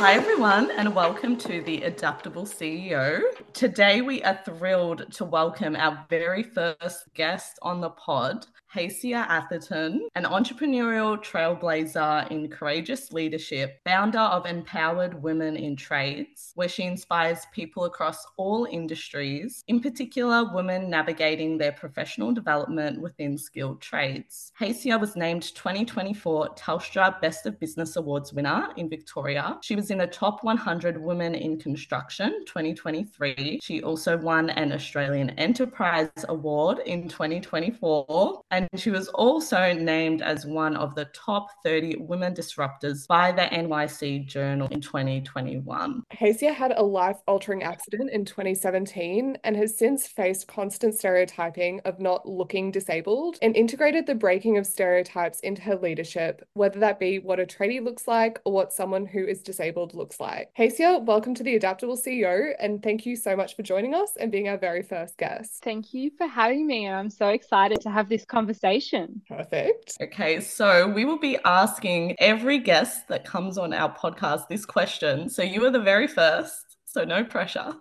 Hi everyone, and welcome to the Adaptable CEO. Today we are thrilled to welcome our very first guest on the pod, Hacia Atherton, an entrepreneurial trailblazer in courageous leadership, founder of Empowered Women in Trades, where she inspires people across all industries, in particular women navigating their professional development within skilled trades. Hacia was named 2024 Telstra Best of Business Awards winner in Victoria. She was in the top 100 women in construction 2023. She also won an Australian Enterprise Award in 2024. And she was also named as one of the top 30 women disruptors by the NYC Journal in 2021. Hacia had a life-altering accident in 2017 and has since faced constant stereotyping of not looking disabled and integrated the breaking of stereotypes into her leadership, whether that be what a tradie looks like or what someone who is disabled looks like. Hacia, welcome to the Adaptable CEO, and thank you so much for joining us and being our very first guest. Thank you for having me. I'm so excited to have this conversation. Perfect. Okay, so we will be asking every guest that comes on our podcast this question. So you are the very first, so no pressure.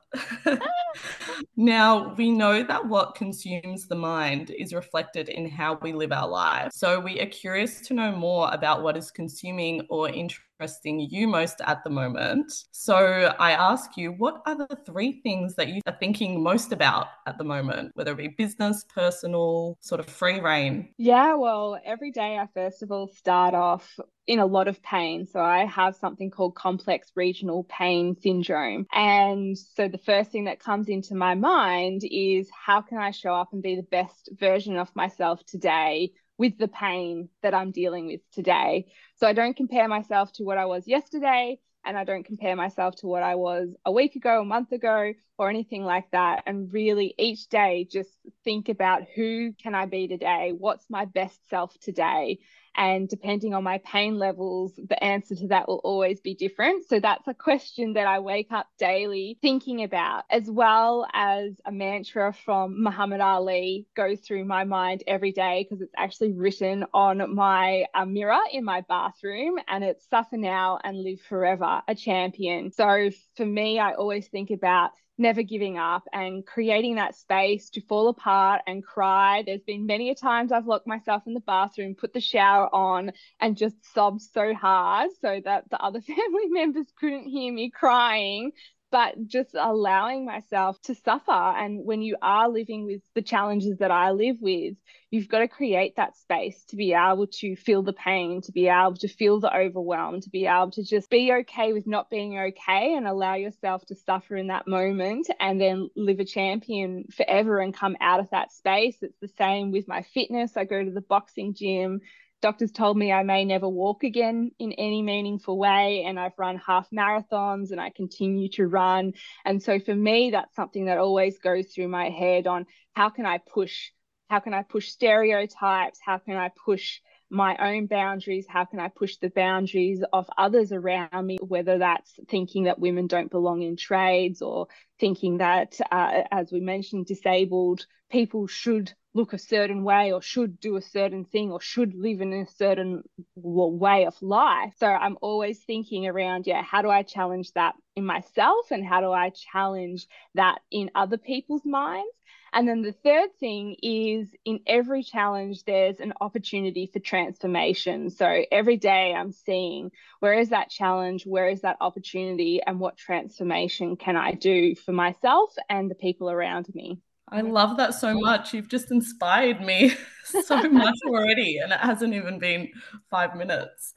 Now, we know that what consumes the mind is reflected in how we live our lives. So we are curious to know more about what is consuming or interesting you most at the moment. So I ask you, what are the three things that you are thinking most about at the moment, whether it be business, personal, sort of free reign? Yeah, well, every day I first of all start off in a lot of pain. So I have something called complex regional pain syndrome. And so the first thing that comes into my mind is, how can I show up and be the best version of myself today with the pain that I'm dealing with today? So I don't compare myself to what I was yesterday, and I don't compare myself to what I was a week ago, a month ago, or anything like that. And really each day, just think about, who can I be today? What's my best self today? And depending on my pain levels, the answer to that will always be different. So that's a question that I wake up daily thinking about, as well as a mantra from Muhammad Ali goes through my mind every day, because it's actually written on my mirror in my bathroom, and it's suffer now and live forever, a champion. So for me, I always think about never giving up and creating that space to fall apart and cry. There's been many a times I've locked myself in the bathroom, put the shower on, and just sobbed so hard so that the other family members couldn't hear me crying, but just allowing myself to suffer. And when you are living with the challenges that I live with, you've got to create that space to be able to feel the pain, to be able to feel the overwhelm, to be able to just be okay with not being okay and allow yourself to suffer in that moment and then live a champion forever and come out of that space. It's the same with my fitness. I go to the boxing gym. Doctors told me I may never walk again in any meaningful way, and I've run half marathons and I continue to run. And so for me, that's something that always goes through my head on, how can I push? How can I push stereotypes? How can I push my own boundaries? How can I push the boundaries of others around me, whether that's thinking that women don't belong in trades, or thinking that, as we mentioned, disabled people should look a certain way or should do a certain thing or should live in a certain way of life. So I'm always thinking around, how do I challenge that in myself, and how do I challenge that in other people's minds? And then the third thing is, in every challenge, there's an opportunity for transformation. So every day I'm seeing, where is that challenge? Where is that opportunity? And what transformation can I do for myself and the people around me? I love that so much. You've just inspired me so much already, and it hasn't even been 5 minutes.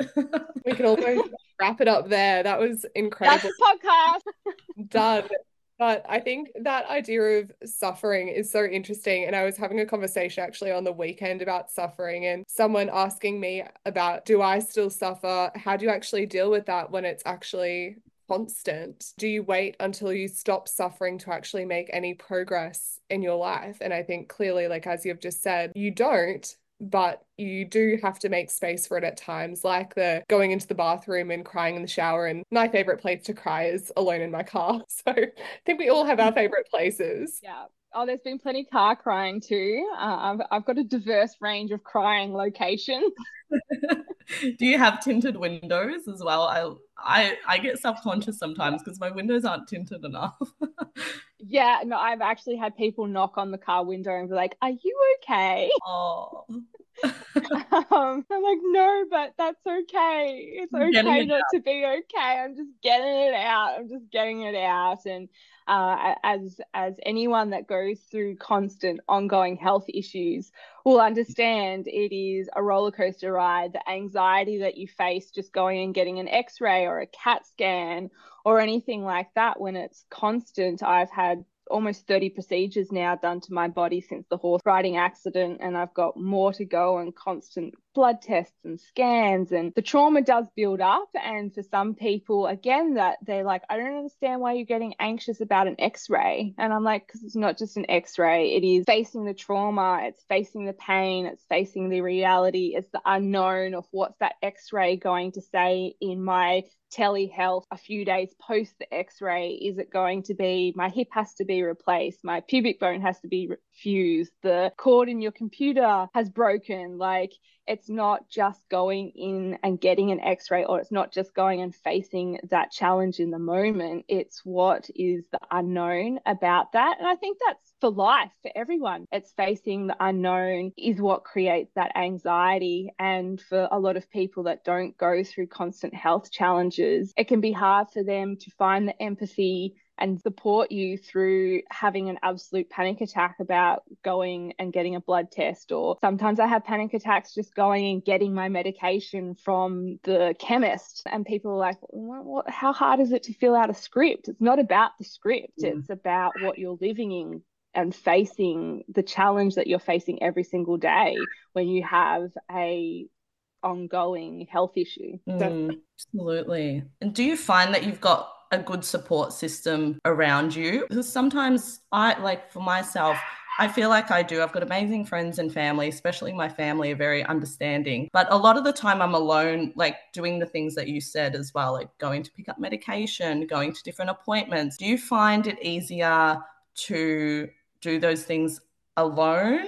We can almost wrap it up there. That was incredible. That's the podcast. Done. But I think that idea of suffering is so interesting. And I was having a conversation actually on the weekend about suffering, and someone asking me about, do I still suffer? How do you actually deal with that when it's actually constant? Do you wait until you stop suffering to actually make any progress in your life? And I think clearly, like as you've just said, you don't, but you do have to make space for it at times, like the going into the bathroom and crying in the shower. And my favorite place to cry is alone in my car. So I think we all have our favorite places. Yeah. Oh, there's been plenty of car crying too. I've got a diverse range of crying locations. Do you have tinted windows as well? I get self-conscious sometimes because my windows aren't tinted enough. Yeah, no, I've actually had people knock on the car window and be like, "Are you okay?" Oh. I'm like, no, but that's okay. It's okay not to be okay. I'm just getting it out. And as anyone that goes through constant ongoing health issues will understand, it is a roller coaster ride. The anxiety that you face just going and getting an X-ray or a CAT scan or anything like that, when it's constant. I've had almost 30 procedures now done to my body since the horse riding accident, and I've got more to go, and constant blood tests and scans, and the trauma does build up. And for some people, again, that they're like, I don't understand why you're getting anxious about an X-ray. And I'm like, because it's not just an X-ray, it is facing the trauma, it's facing the pain, it's facing the reality, it's the unknown of what's that X-ray going to say in my telehealth a few days post the X-ray. Is it going to be my hip has to be replaced, my pubic bone has to be fused, the cord in your computer has broken? Like, it's not just going in and getting an X-ray, or it's not just going and facing that challenge in the moment. It's what is the unknown about that. And I think that's for life, for everyone. It's facing the unknown is what creates that anxiety. And for a lot of people that don't go through constant health challenges, it can be hard for them to find the empathy and support you through having an absolute panic attack about going and getting a blood test. Or sometimes I have panic attacks just going and getting my medication from the chemist. And people are like, well, how hard is it to fill out a script? It's not about the script. Yeah. It's about what you're living in and facing the challenge that you're facing every single day when you have a ongoing health issue. Absolutely. And do you find that you've got a good support system around you? Because sometimes I, like for myself, I feel like I do. I've got amazing friends and family, especially my family are very understanding. But a lot of the time I'm alone, like doing the things that you said as well, like going to pick up medication, going to different appointments. Do you find it easier to do those things alone,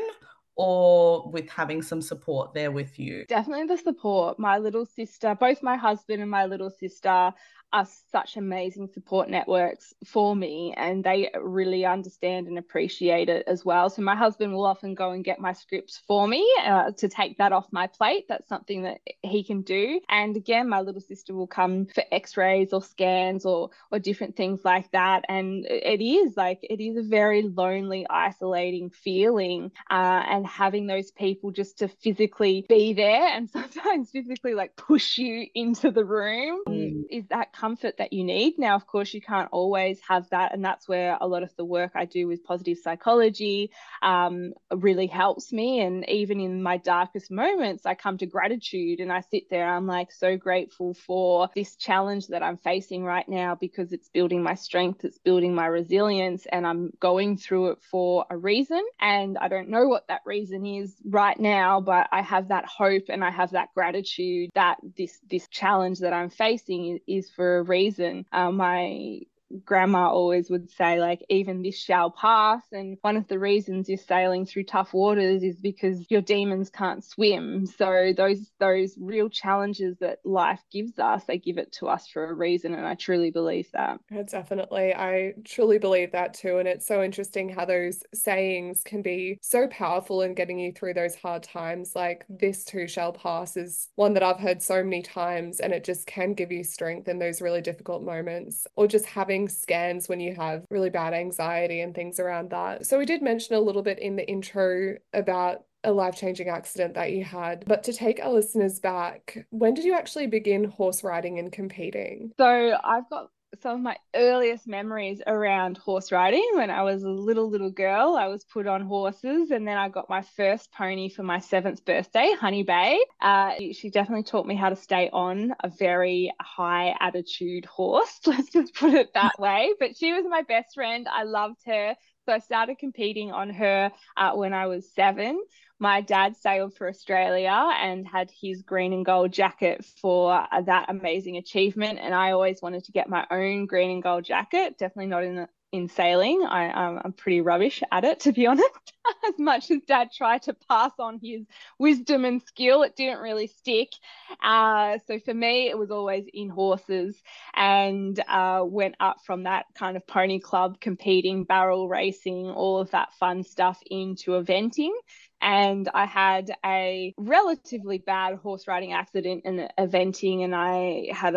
or with having some support there with you? Definitely the support. My little sister, both my husband and my little sister are such amazing support networks for me, and they really understand and appreciate it as well. So my husband will often go and get my scripts for me to take that off my plate. That's something that he can do. And again, my little sister will come for X-rays or scans or different things like that. And it is a very lonely, isolating feeling, and having those people just to physically be there and sometimes physically like push you into the room is that comfort that you need. Now, of course, you can't always have that, and that's where a lot of the work I do with positive psychology really helps me. And even in my darkest moments, I come to gratitude and I sit there, I'm like so grateful for this challenge that I'm facing right now, because it's building my strength, it's building my resilience, and I'm going through it for a reason. And I don't know what that reason is right now, but I have that hope and I have that gratitude that this challenge that I'm facing is for a reason. My grandma always would say, like, even this shall pass. And one of the reasons you're sailing through tough waters is because your demons can't swim. So those real challenges that life gives us, they give it to us for a reason. And I truly believe that. Definitely. I truly believe that too. And it's so interesting how those sayings can be so powerful in getting you through those hard times. Like, this too shall pass is one that I've heard so many times, and it just can give you strength in those really difficult moments, or just having scans when you have really bad anxiety and things around that. So we did mention a little bit in the intro about a life-changing accident that you had, but to take our listeners back, when did you actually begin horse riding and competing? So I've got some of my earliest memories around horse riding. When I was a little girl, I was put on horses, and then I got my first pony for my 7th birthday, Honey Babe. She definitely taught me how to stay on a very high attitude horse. Let's just put it that way. But she was my best friend. I loved her. So I started competing on her when I was 7. My dad sailed for Australia and had his green and gold jacket for that amazing achievement. And I always wanted to get my own green and gold jacket, definitely not in in sailing. I'm pretty rubbish at it, to be honest. As much as Dad tried to pass on his wisdom and skill, it didn't really stick. So for me, it was always in horses, and went up from that kind of pony club, competing, barrel racing, all of that fun stuff into eventing. And I had a relatively bad horse riding accident in eventing, and I had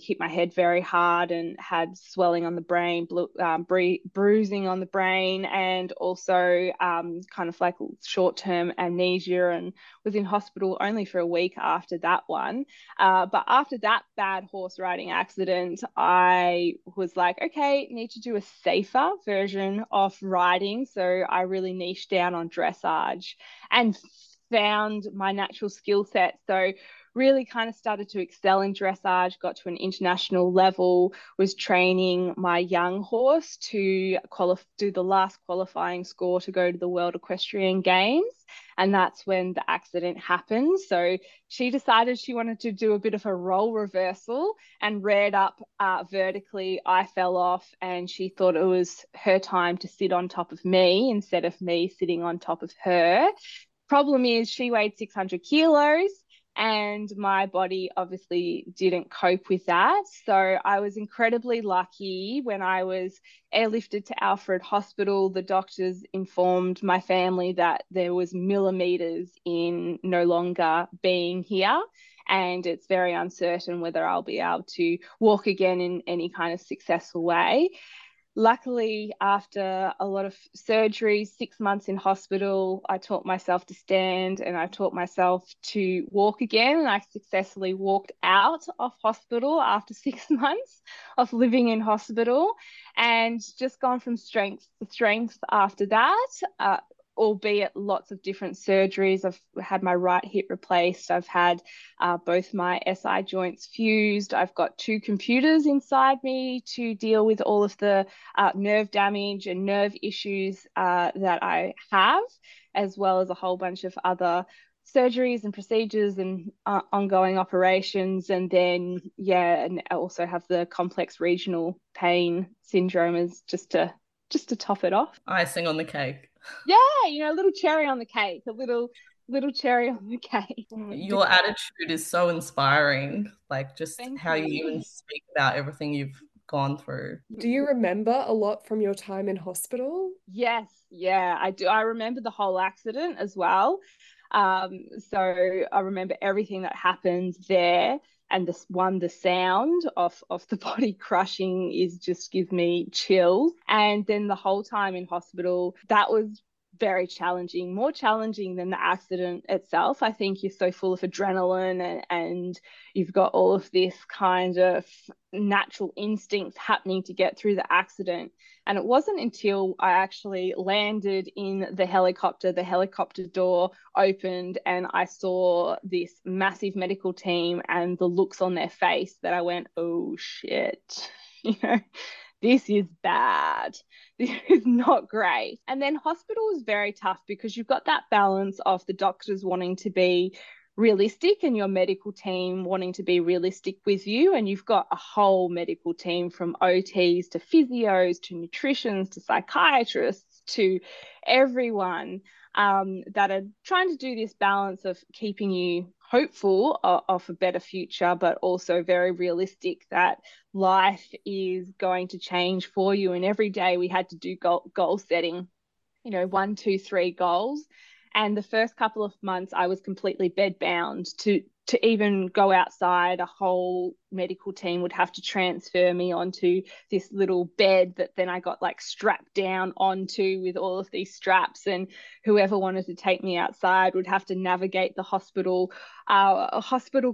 hit my head very hard and had swelling on the brain, bruising on the brain, and also kind of like short-term amnesia, and was in hospital only for a week after that one. But after that bad horse riding accident, I was like, okay, need to do a safer version of riding. So I really niched down on dressage and found my natural skill set. So really kind of started to excel in dressage, got to an international level, was training my young horse to do the last qualifying score to go to the World Equestrian Games. And that's when the accident happened. So she decided she wanted to do a bit of a role reversal and reared up vertically. I fell off, and she thought it was her time to sit on top of me instead of me sitting on top of her. Problem is, she weighed 600 kilos. And my body obviously didn't cope with that. So I was incredibly lucky. When I was airlifted to Alfred Hospital, the doctors informed my family that there was millimeters in no longer being here, and it's very uncertain whether I'll be able to walk again in any kind of successful way. Luckily, after a lot of surgery, 6 months in hospital, I taught myself to stand, and I taught myself to walk again. And I successfully walked out of hospital after 6 months of living in hospital, and just gone from strength to strength after that, albeit lots of different surgeries. I've had my right hip replaced. I've had both my SI joints fused. I've got 2 computers inside me to deal with all of the nerve damage and nerve issues that I have, as well as a whole bunch of other surgeries and procedures and ongoing operations. And then, and I also have the complex regional pain syndrome as just to top it off. Icing on the cake. Yeah, a little cherry on the cake, a little cherry on the cake. Your attitude is so inspiring, like just how you even speak about everything you've gone through. Do you remember a lot from your time in hospital? Yes, I do. I remember the whole accident as well. So I remember everything that happened there. And the sound of the body crushing gives me chills. And then the whole time in hospital, that was very challenging, more challenging than the accident itself. I think you're so full of adrenaline and you've got all of this kind of natural instincts happening to get through the accident. And it wasn't until I actually landed in the helicopter door opened, and I saw this massive medical team and the looks on their face that I went, oh shit, this is bad. This is not great. And then hospital is very tough because you've got that balance of the doctors wanting to be realistic and your medical team wanting to be realistic with you. And you've got a whole medical team from OTs to physios to nutritionists to psychiatrists to everyone that are trying to do this balance of keeping you hopeful of a better future, but also very realistic that life is going to change for you. And every day we had to do goal setting, 1, 2, 3 goals. And the first couple of months I was completely bedbound to even go outside. A whole medical team would have to transfer me onto this little bed that then I got like strapped down onto with all of these straps, and whoever wanted to take me outside would have to navigate the hospital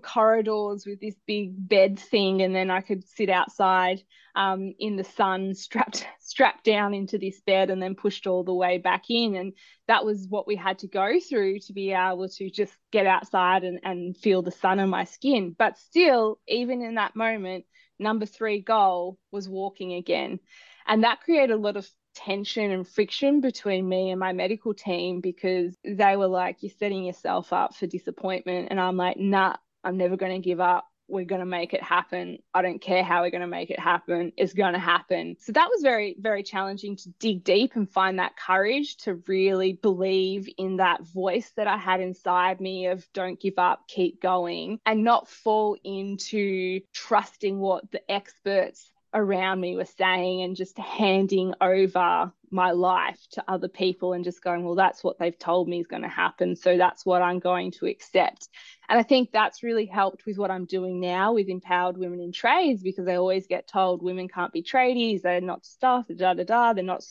corridors with this big bed thing, and then I could sit outside in the sun strapped down into this bed and then pushed all the way back in. And that was what we had to go through to be able to just get outside and feel the sun on my skin. But still, even in that moment, number 3 goal was walking again. And that created a lot of tension and friction between me and my medical team, because they were like, you're setting yourself up for disappointment. And I'm like, nah, I'm never going to give up. we're going to make it happen. I don't care how we're going to make it happen. It's going to happen. So that was very, very challenging to dig deep and find that courage to really believe in that voice that I had inside me of don't give up, keep going, and not fall into trusting what the experts around me were saying and just handing over my life to other people and just going, well, that's what they've told me is going to happen, so that's what I'm going to accept. And I think that's really helped with what I'm doing now with Empowered Women in Trades, because I always get told women can't be tradies, they're not stuff, they're not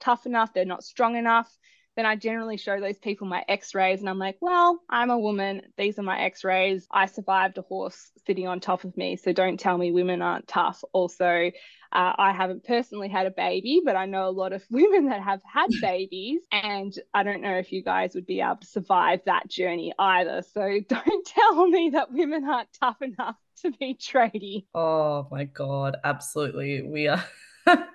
tough enough, they're not strong enough. Then I generally show those people my x-rays and I'm like, well, I'm a woman. These are my x-rays. I survived a horse sitting on top of me. So don't tell me women aren't tough. Also, I haven't personally had a baby, but I know a lot of women that have had babies. And I don't know if you guys would be able to survive that journey either. So don't tell me that women aren't tough enough to be tradie. Oh my God, absolutely. We are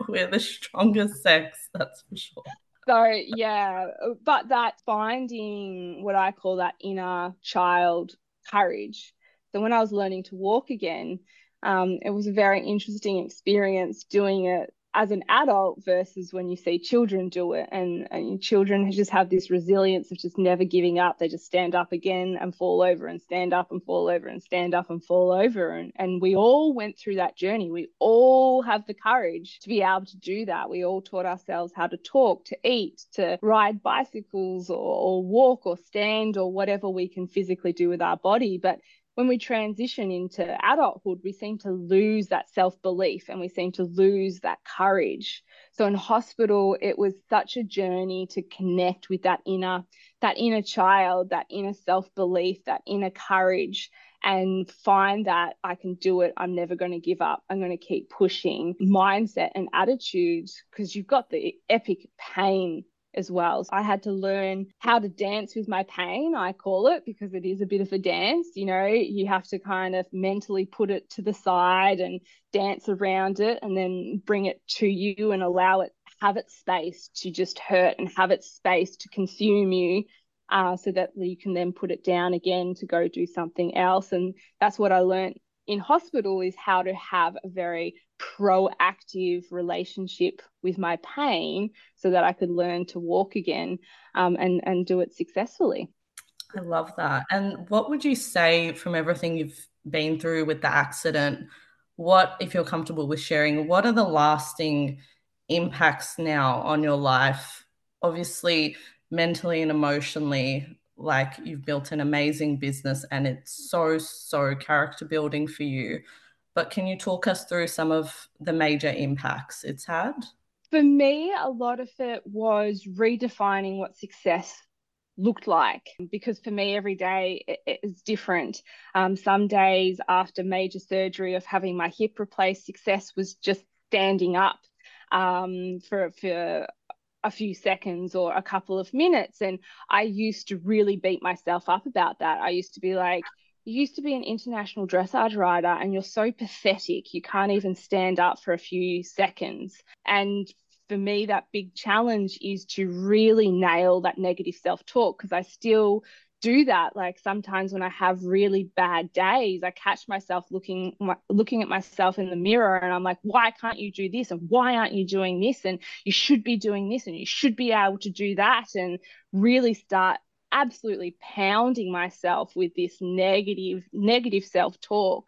we're the strongest sex, that's for sure. So, yeah, but that finding what I call that inner child courage. So when I was learning to walk again, it was a very interesting experience doing it as an adult versus when you see children do it. And children just have this resilience of just never giving up. They just stand up again and fall over and stand up and fall over and stand up and fall over. And we all went through that journey. We all have the courage to be able to do that. We all taught ourselves how to talk, to eat, to ride bicycles or walk or stand or whatever we can physically do with our body. But when we transition into adulthood, we seem to lose that self-belief and we seem to lose that courage. So in hospital, it was such a journey to connect with that inner child, that inner self-belief, that inner courage, and find that I can do it. I'm never going to give up. I'm going to keep pushing mindset and attitudes, because you've got the epic pain as well. So I had to learn how to dance with my pain, I call it, because it is a bit of a dance. You know, you have to kind of mentally put it to the side and dance around it and then bring it to you and allow it, have its space to just hurt and have its space to consume you, so that you can then put it down again to go do something else. And that's what I learned in hospital, is how to have a very proactive relationship with my pain so that I could learn to walk again and do it successfully. I love that. And what would you say from everything you've been through with the accident, what, if you're comfortable with sharing, what are the lasting impacts now on your life? Obviously, mentally and emotionally, like you've built an amazing business and it's so, so character building for you. But can you talk us through some of the major impacts it's had? For me, a lot of it was redefining what success looked like, because for me every day it is different. Some days after major surgery of having my hip replaced, success was just standing up for a few seconds or a couple of minutes. And I used to really beat myself up about that. I used to be like, you used to be an international dressage rider and you're so pathetic. You can't even stand up for a few seconds. And for me, that big challenge is to really nail that negative self-talk, because I still do that. Like sometimes when I have really bad days, I catch myself looking at myself in the mirror and I'm like, why can't you do this? And why aren't you doing this? And you should be doing this and you should be able to do that, and really start absolutely pounding myself with this negative self-talk,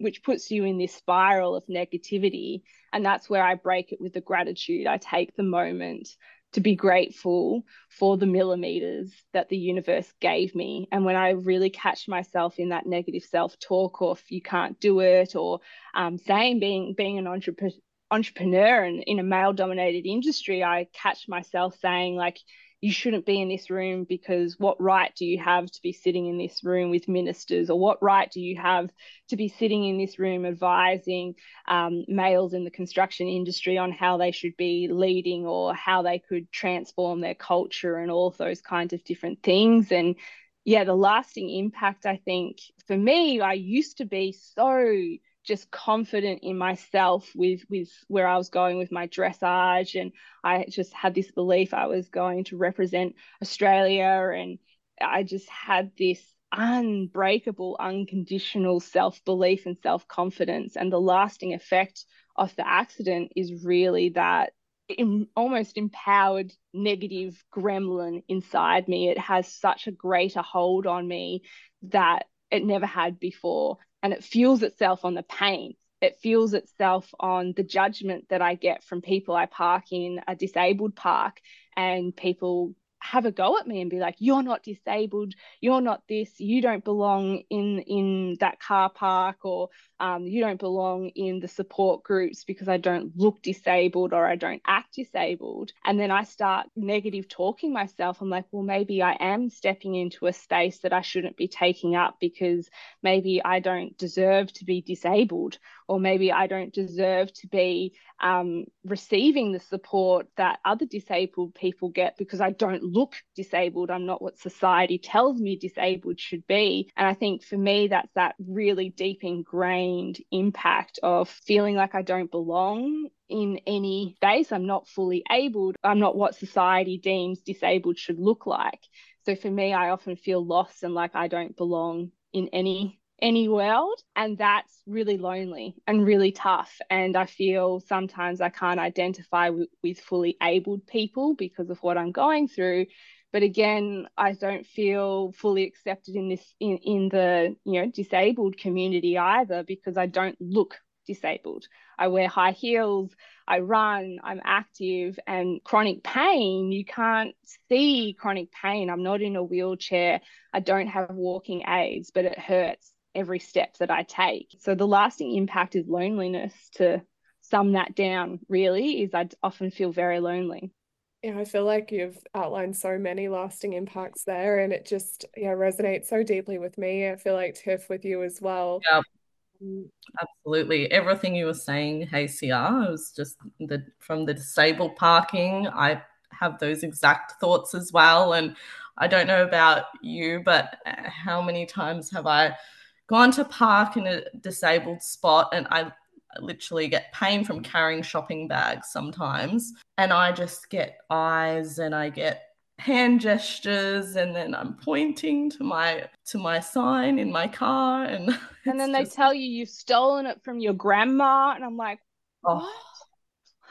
which puts you in this spiral of negativity. And that's where I break it with the gratitude. I take the moment to be grateful for the millimeters that the universe gave me. And when I really catch myself in that negative self-talk, or if you can't do it, or saying being an entrepreneur and in a male-dominated industry, I catch myself saying like, you shouldn't be in this room, because what right do you have to be sitting in this room with ministers, or what right do you have to be sitting in this room advising males in the construction industry on how they should be leading or how they could transform their culture and all of those kinds of different things. And yeah, the lasting impact, I think for me, I used to be so just confident in myself with where I was going with my dressage. And I just had this belief I was going to represent Australia. And I just had this unbreakable, unconditional self-belief and self-confidence. And the lasting effect of the accident is really that almost empowered negative gremlin inside me. It has such a greater hold on me that it never had before. And it fuels itself on the pain. It fuels itself on the judgment that I get from people. I park in a disabled park and people have a go at me and be like, you're not disabled, you're not this, you don't belong in that car park, or you don't belong in the support groups because I don't look disabled or I don't act disabled. And then I start negative talking myself. I'm like, well, maybe I am stepping into a space that I shouldn't be taking up because maybe I don't deserve to be disabled, or maybe I don't deserve to be receiving the support that other disabled people get because I don't look disabled. I'm not what society tells me disabled should be. And I think for me, that's that really deep ingrained impact of feeling like I don't belong in any space. I'm not fully abled. I'm not what society deems disabled should look like. So for me, I often feel lost and like I don't belong in any world. And that's really lonely and really tough. And I feel sometimes I can't identify with fully abled people because of what I'm going through. But again, I don't feel fully accepted in this in the disabled community either, because I don't look disabled. I wear high heels, I run, I'm active. And chronic pain, you can't see chronic pain. I'm not in a wheelchair. I don't have walking aids, but it hurts every step that I take. So the lasting impact is loneliness. To sum that down, really, is I often feel very lonely. Yeah, I feel like you've outlined so many lasting impacts there, and it just resonates so deeply with me. I feel like Tiff with you as well. Yeah, absolutely. Everything you were saying, Hacia, it was just from the disabled parking. I have those exact thoughts as well, and I don't know about you, but how many times have I gone to park in a disabled spot, and I literally get pain from carrying shopping bags sometimes, and I just get eyes and I get hand gestures, and then I'm pointing to my sign in my car, and then they tell you you've stolen it from your grandma, and I'm like, what?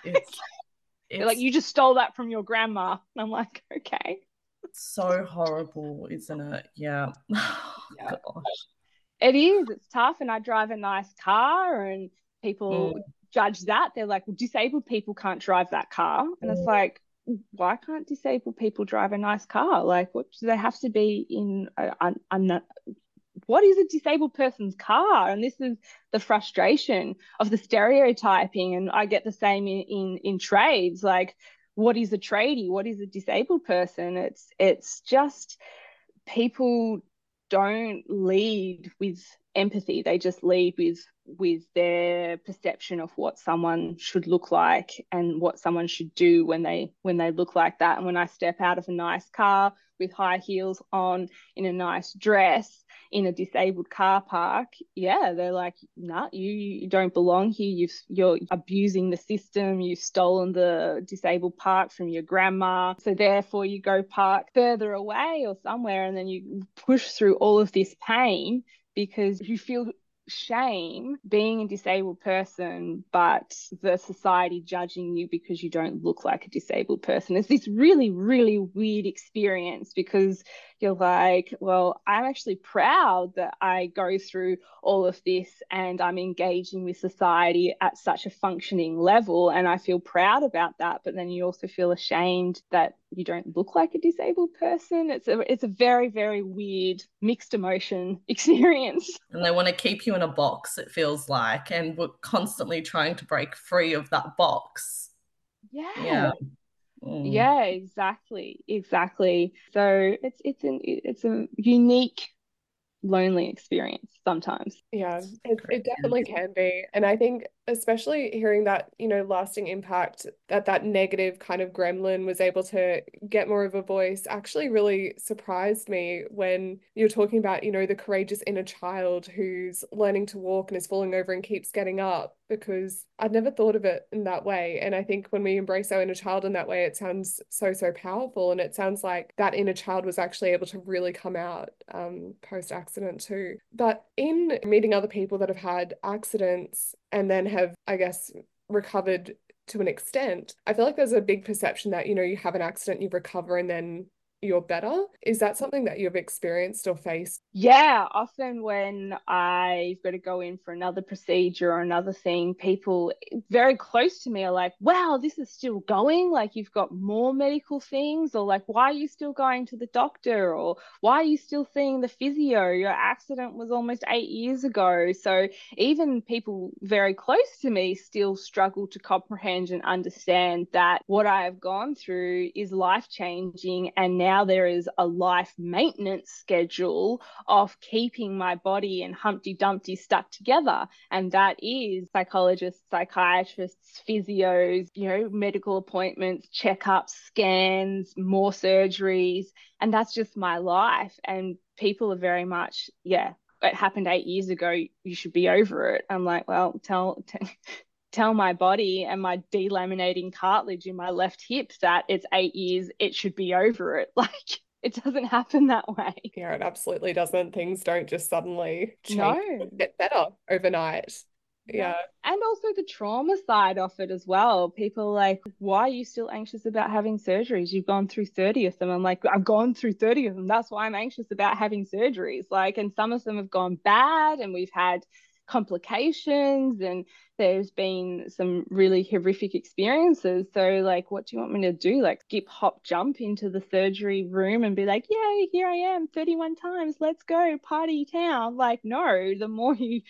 They're like, you just stole that from your grandma, and I'm like, okay. It's so horrible, isn't it? Yeah. Yeah. Gosh. It is. It's tough. And I drive a nice car, and people judge that. They're like, well, disabled people can't drive that car. And it's like, why can't disabled people drive a nice car? Like, what do they have to be in? What is a disabled person's car? And this is the frustration of the stereotyping. And I get the same in trades. Like, what is a tradie? What is a disabled person? It's just people don't lead with empathy. They just lead with their perception of what someone should look like and what someone should do when they look like that. And when I step out of a nice car with high heels on, in a nice dress, in a disabled car park, they're like, nah, you don't belong here. You're abusing the system. You've stolen the disabled park from your grandma. So therefore you go park further away or somewhere, and then you push through all of this pain because you feel shame being a disabled person, but the society judging you because you don't look like a disabled person. It's this really, really weird experience because you're like, well, I'm actually proud that I go through all of this and I'm engaging with society at such a functioning level, and I feel proud about that. But then you also feel ashamed that you don't look like a disabled person. It's a very, very weird mixed emotion experience. And they want to keep you in a box, it feels like, and we're constantly trying to break free of that box. Yeah. Yeah, exactly. So it's a unique lonely experience sometimes. Yeah, it definitely can be. And I think especially hearing that, you know, lasting impact that that negative kind of gremlin was able to get more of a voice actually really surprised me when you're talking about, you know, the courageous inner child who's learning to walk and is falling over and keeps getting up, because I'd never thought of it in that way. And I think when we embrace our inner child in that way, it sounds so, so powerful. And it sounds like that inner child was actually able to really come out post-accident too. But in meeting other people that have had accidents and then have, I guess, recovered to an extent, I feel like there's a big perception that, you know, you have an accident, you recover, and then you're better. Is that something that you've experienced or faced? Yeah, often when I've got to go in for another procedure or another thing, people very close to me are like, wow, this is still going, like you've got more medical things, or like, why are you still going to the doctor, or why are you still seeing the physio? Your accident was almost 8 years ago. So even people very close to me still struggle to comprehend and understand that what I have gone through is life-changing, and now there is a life maintenance schedule of keeping my body and Humpty Dumpty stuck together. And that is psychologists, psychiatrists, physios, you know, medical appointments, checkups, scans, more surgeries. And that's just my life. And people are very much, yeah, it happened 8 years ago, you should be over it. I'm like, well, tell my body and my delaminating cartilage in my left hip that it's 8 years, it should be over it. Like, it doesn't happen that way. Yeah, it absolutely doesn't. Things don't just suddenly change, get better overnight. Yeah. And also the trauma side of it as well. People are like, why are you still anxious about having surgeries? You've gone through 30 of them. I'm like, I've gone through 30 of them. That's why I'm anxious about having surgeries. Like, and some of them have gone bad and we've had complications and there's been some really horrific experiences. So like, what do you want me to do? Like skip, hop, jump into the surgery room and be like, yay, here I am 31 times. Let's go party town. Like, no, the more you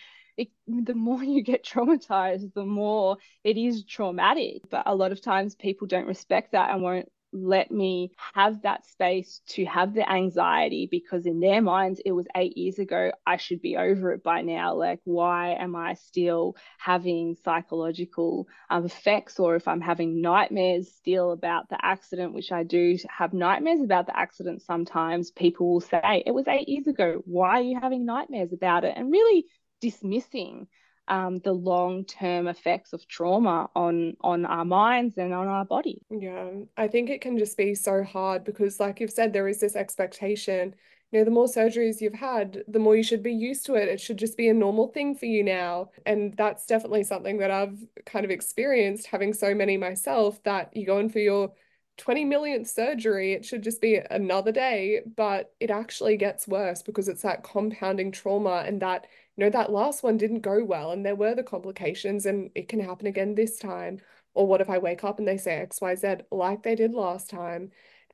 get traumatized, the more it is traumatic. But a lot of times people don't respect that and won't let me have that space to have the anxiety, because in their minds it was 8 years ago, I should be over it by now. Like, why am I still having psychological effects? Or if I'm having nightmares still about the accident, which I do have nightmares about the accident sometimes, people will say, it was 8 years ago, why are you having nightmares about it? And really dismissing the long-term effects of trauma on our minds and on our body. Yeah, I think it can just be so hard because, like you've said, there is this expectation, you know, the more surgeries you've had, the more you should be used to it. It should just be a normal thing for you now. And that's definitely something that I've kind of experienced, having so many myself, that you go in for your 20 millionth surgery, it should just be another day, but it actually gets worse because it's that compounding trauma, and that, you know, that last one didn't go well and there were the complications and it can happen again this time. Or what if I wake up and they say XYZ like they did last time?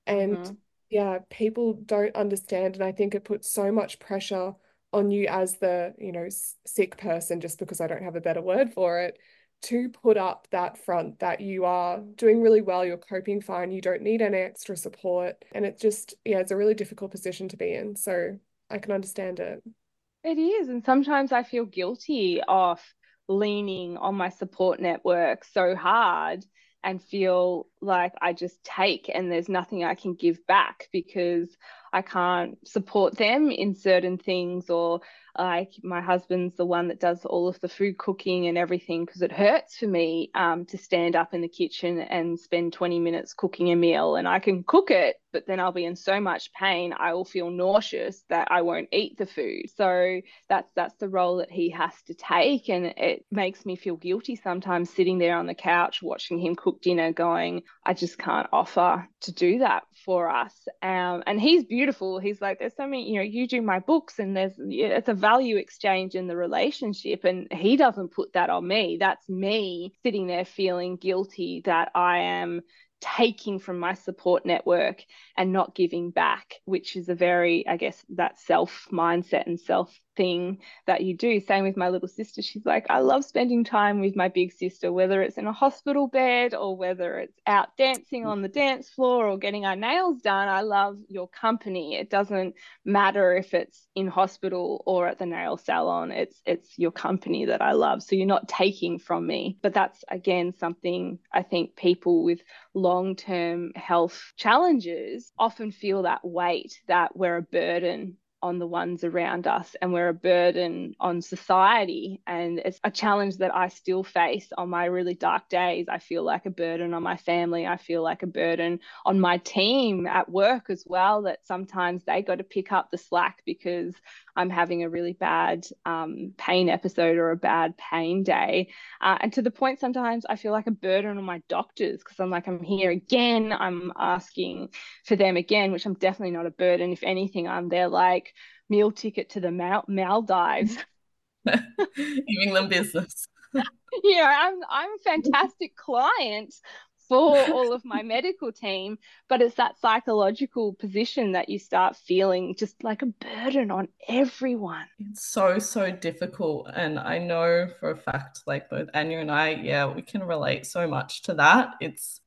And yeah, people don't understand. And I think it puts so much pressure on you as the, you know, sick person, just because I don't have a better word for it, to put up that front that you are doing really well, you're coping fine, you don't need any extra support. And it's just, yeah, it's a really difficult position to be in. So I can understand it. It is. And sometimes I feel guilty of leaning on my support network so hard and feel like I just take and there's nothing I can give back because I can't support them in certain things. Or like my husband's the one that does all of the food cooking and everything, because it hurts for me to stand up in the kitchen and spend 20 minutes cooking a meal. And I can cook it, but then I'll be in so much pain I will feel nauseous that I won't eat the food. So that's the role that he has to take, and it makes me feel guilty sometimes sitting there on the couch watching him cook dinner going, I just can't offer to do that for us. And he's beautiful. He's like, there's so many, you know, you do my books, and it's a value exchange in the relationship, and he doesn't put that on me. That's me sitting there feeling guilty that I am taking from my support network and not giving back, which is a very, I guess, that self mindset and self thing that you do. Same with my little sister. She's like, I love spending time with my big sister, whether it's in a hospital bed or whether it's out dancing on the dance floor or getting our nails done. I love your company. It doesn't matter if it's in hospital or at the nail salon. It's your company that I love. So you're not taking from me. But that's, again, something I think people with long-term health challenges often feel, that weight that we're a burden on the ones around us and we're a burden on society. And it's a challenge that I still face on my really dark days. I feel like a burden on my family. I feel like a burden on my team at work as well, that sometimes they got to pick up the slack because I'm having a really bad pain episode or a bad pain day. And to the point sometimes I feel like a burden on my doctors, because I'm like, I'm here again, I'm asking for them again, which I'm definitely not a burden. If anything, I'm there like, meal ticket to the Maldives. Giving them business. I'm a fantastic client for all of my medical team, but it's that psychological position that you start feeling just like a burden on everyone. It's so difficult. And I know for a fact, like both Anya and I, we can relate so much to that. It's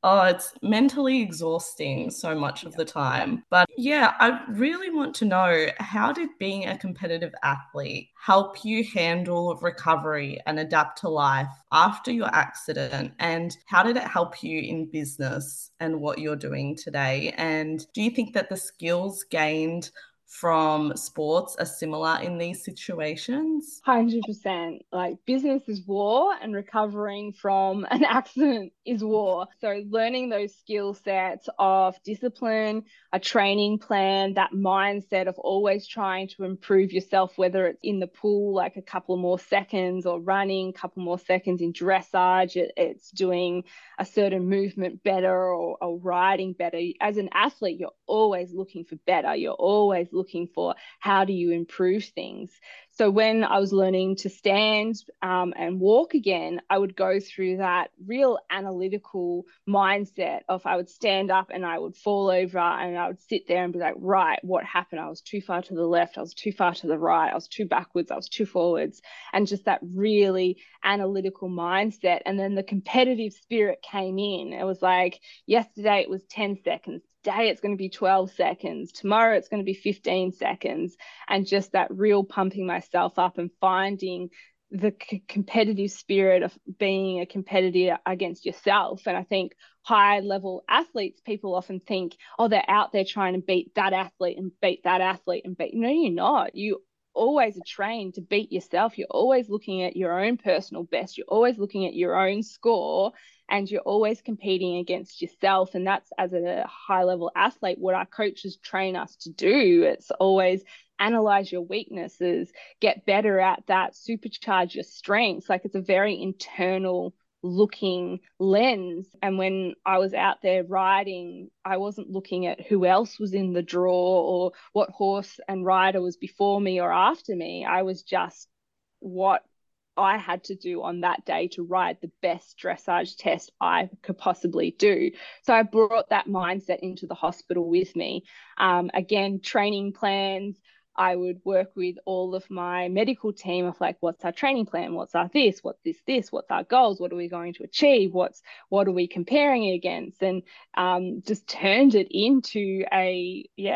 mentally exhausting so much of the time. But I really want to know, how did being a competitive athlete help you handle recovery and adapt to life after your accident? And how did it help you in business and what you're doing today? And do you think that the skills gained from sports are similar in these situations? 100%. Like, business is war and recovering from an accident is war. So learning those skill sets of discipline, a training plan, that mindset of always trying to improve yourself, whether it's in the pool, like a couple more seconds, or running a couple more seconds in dressage, it's doing a certain movement better or riding better. As an athlete, you're always looking for better. You're always looking for, how do you improve things? So when I was learning to stand and walk again, I would go through that real analytical mindset of, I would stand up and I would fall over and I would sit there and be like, right, what happened? I was too far to the left. I was too far to the right. I was too backwards. I was too forwards. And just that really analytical mindset. And then the competitive spirit came in. It was like, yesterday it was 10 seconds. Today it's going to be 12 seconds. Tomorrow it's going to be 15 seconds. And just that real pumping myself up and finding the competitive spirit of being a competitor against yourself. And I think high level athletes, people often think, oh, they're out there trying to beat that athlete and beat that athlete and beat. No, you're not. You always are trained to beat yourself. You're always looking at your own personal best. You're always looking at your own score, and you're always competing against yourself. And that's, as a high level athlete, what our coaches train us to do. It's always analyze your weaknesses, get better at that, supercharge your strengths. Like, it's a very internal looking lens. And when I was out there riding, I wasn't looking at who else was in the draw or what horse and rider was before me or after me. I was just what I had to do on that day to ride the best dressage test I could possibly do. So I brought that mindset into the hospital with me. Again, training plans. I would work with all of my medical team of like, what's our training plan? What's our this? What's this? What's our goals? What are we going to achieve? What are we comparing against? And just turned it into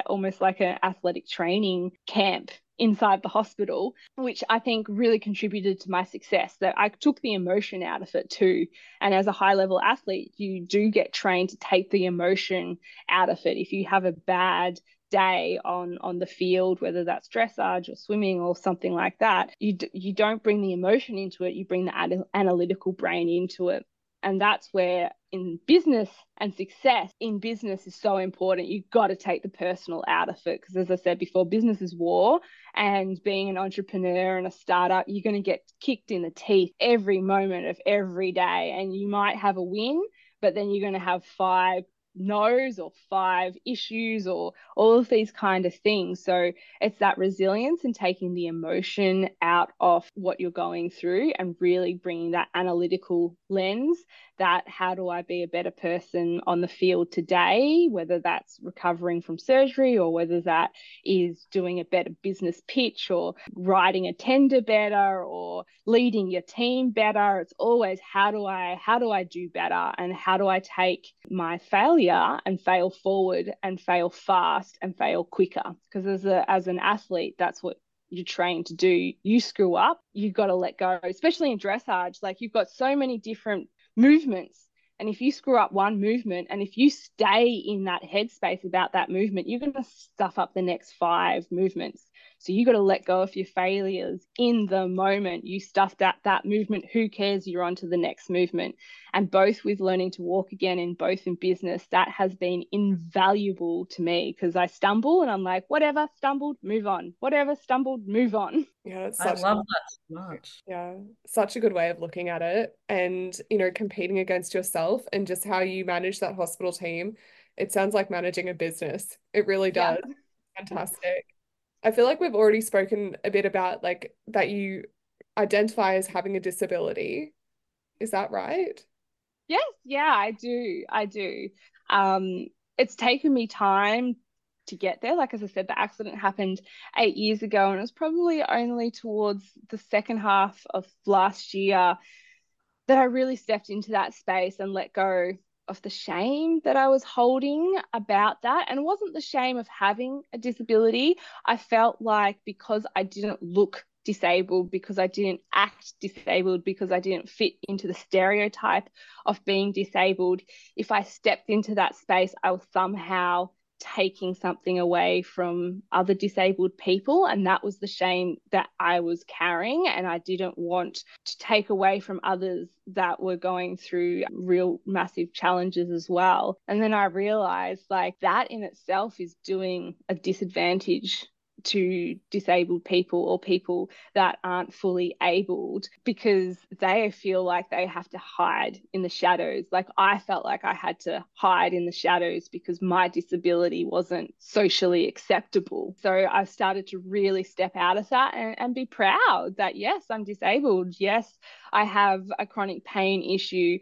almost like an athletic training camp inside the hospital, which I think really contributed to my success, that I took the emotion out of it too. And as a high level athlete, you do get trained to take the emotion out of it. If you have a bad day on the field, whether that's dressage or swimming or something like that, you don't bring the emotion into it, you bring the analytical brain into it. And that's where in business and success in business is so important. You've got to take the personal out of it, because as I said before, business is war, and being an entrepreneur and a startup, you're going to get kicked in the teeth every moment of every day. And you might have a win, but then you're going to have 5 no's or five issues or all of these kind of things. So it's that resilience and taking the emotion out of what you're going through and really bringing that analytical lens, that how do I be a better person on the field today, whether that's recovering from surgery or whether that is doing a better business pitch or writing a tender better or leading your team better. It's always how do I do better, and how do I take my failure and fail forward and fail fast and fail quicker, because as an athlete, that's what you're trained to do. You screw up, you've got to let go, especially in dressage. Like, you've got so many different movements, and if you screw up one movement and if you stay in that headspace about that movement, you're going to stuff up the next five movements. So you got to let go of your failures in the moment. You stuffed at that movement, who cares? You're on to the next movement. And both with learning to walk again and both in business, that has been invaluable to me, because I stumble and I'm like, whatever, stumbled, move on. Whatever, stumbled, move on. Yeah, that's such, I love that so much. Yeah, such a good way of looking at it. And, you know, competing against yourself and just how you manage that hospital team. It sounds like managing a business. It really does. Yeah. Fantastic. I feel like we've already spoken a bit about, like, that you identify as having a disability. Is that right? Yes. Yeah, I do. It's taken me time to get there. Like, as I said, the accident happened 8 years ago, and it was probably only towards the second half of last year that I really stepped into that space and let go of the shame that I was holding about that. And it wasn't the shame of having a disability. I felt like because I didn't look disabled, because I didn't act disabled, because I didn't fit into the stereotype of being disabled, if I stepped into that space, I was somehow taking something away from other disabled people. And that was the shame that I was carrying, and I didn't want to take away from others that were going through real massive challenges as well. And then I realized, like, that in itself is doing a disadvantage to disabled people or people that aren't fully abled, because they feel like they have to hide in the shadows. Like, I felt like I had to hide in the shadows because my disability wasn't socially acceptable. So I started to really step out of that and be proud that, yes, I'm disabled. Yes, I have a chronic pain issue.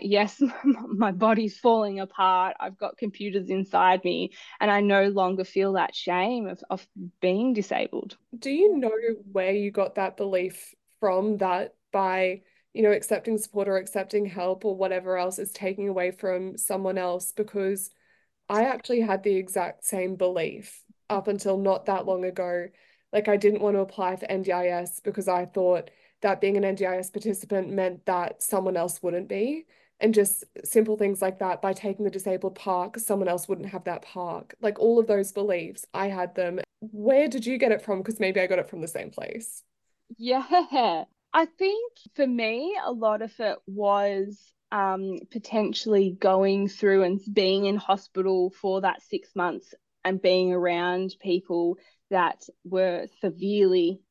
Yes, my body's falling apart. I've got computers inside me, and I no longer feel that shame of being disabled. Do you know where you got that belief from, that by, you know, accepting support or accepting help or whatever else is taking away from someone else? Because I actually had the exact same belief up until not that long ago. Like, I didn't want to apply for NDIS because I thought that being an NDIS participant meant that someone else wouldn't be. And just simple things like that, by taking the disabled park, someone else wouldn't have that park. Like, all of those beliefs, I had them. Where did you get it from? Because maybe I got it from the same place. Yeah. I think for me, a lot of it was potentially going through and being in hospital for that 6 months and being around people that were severely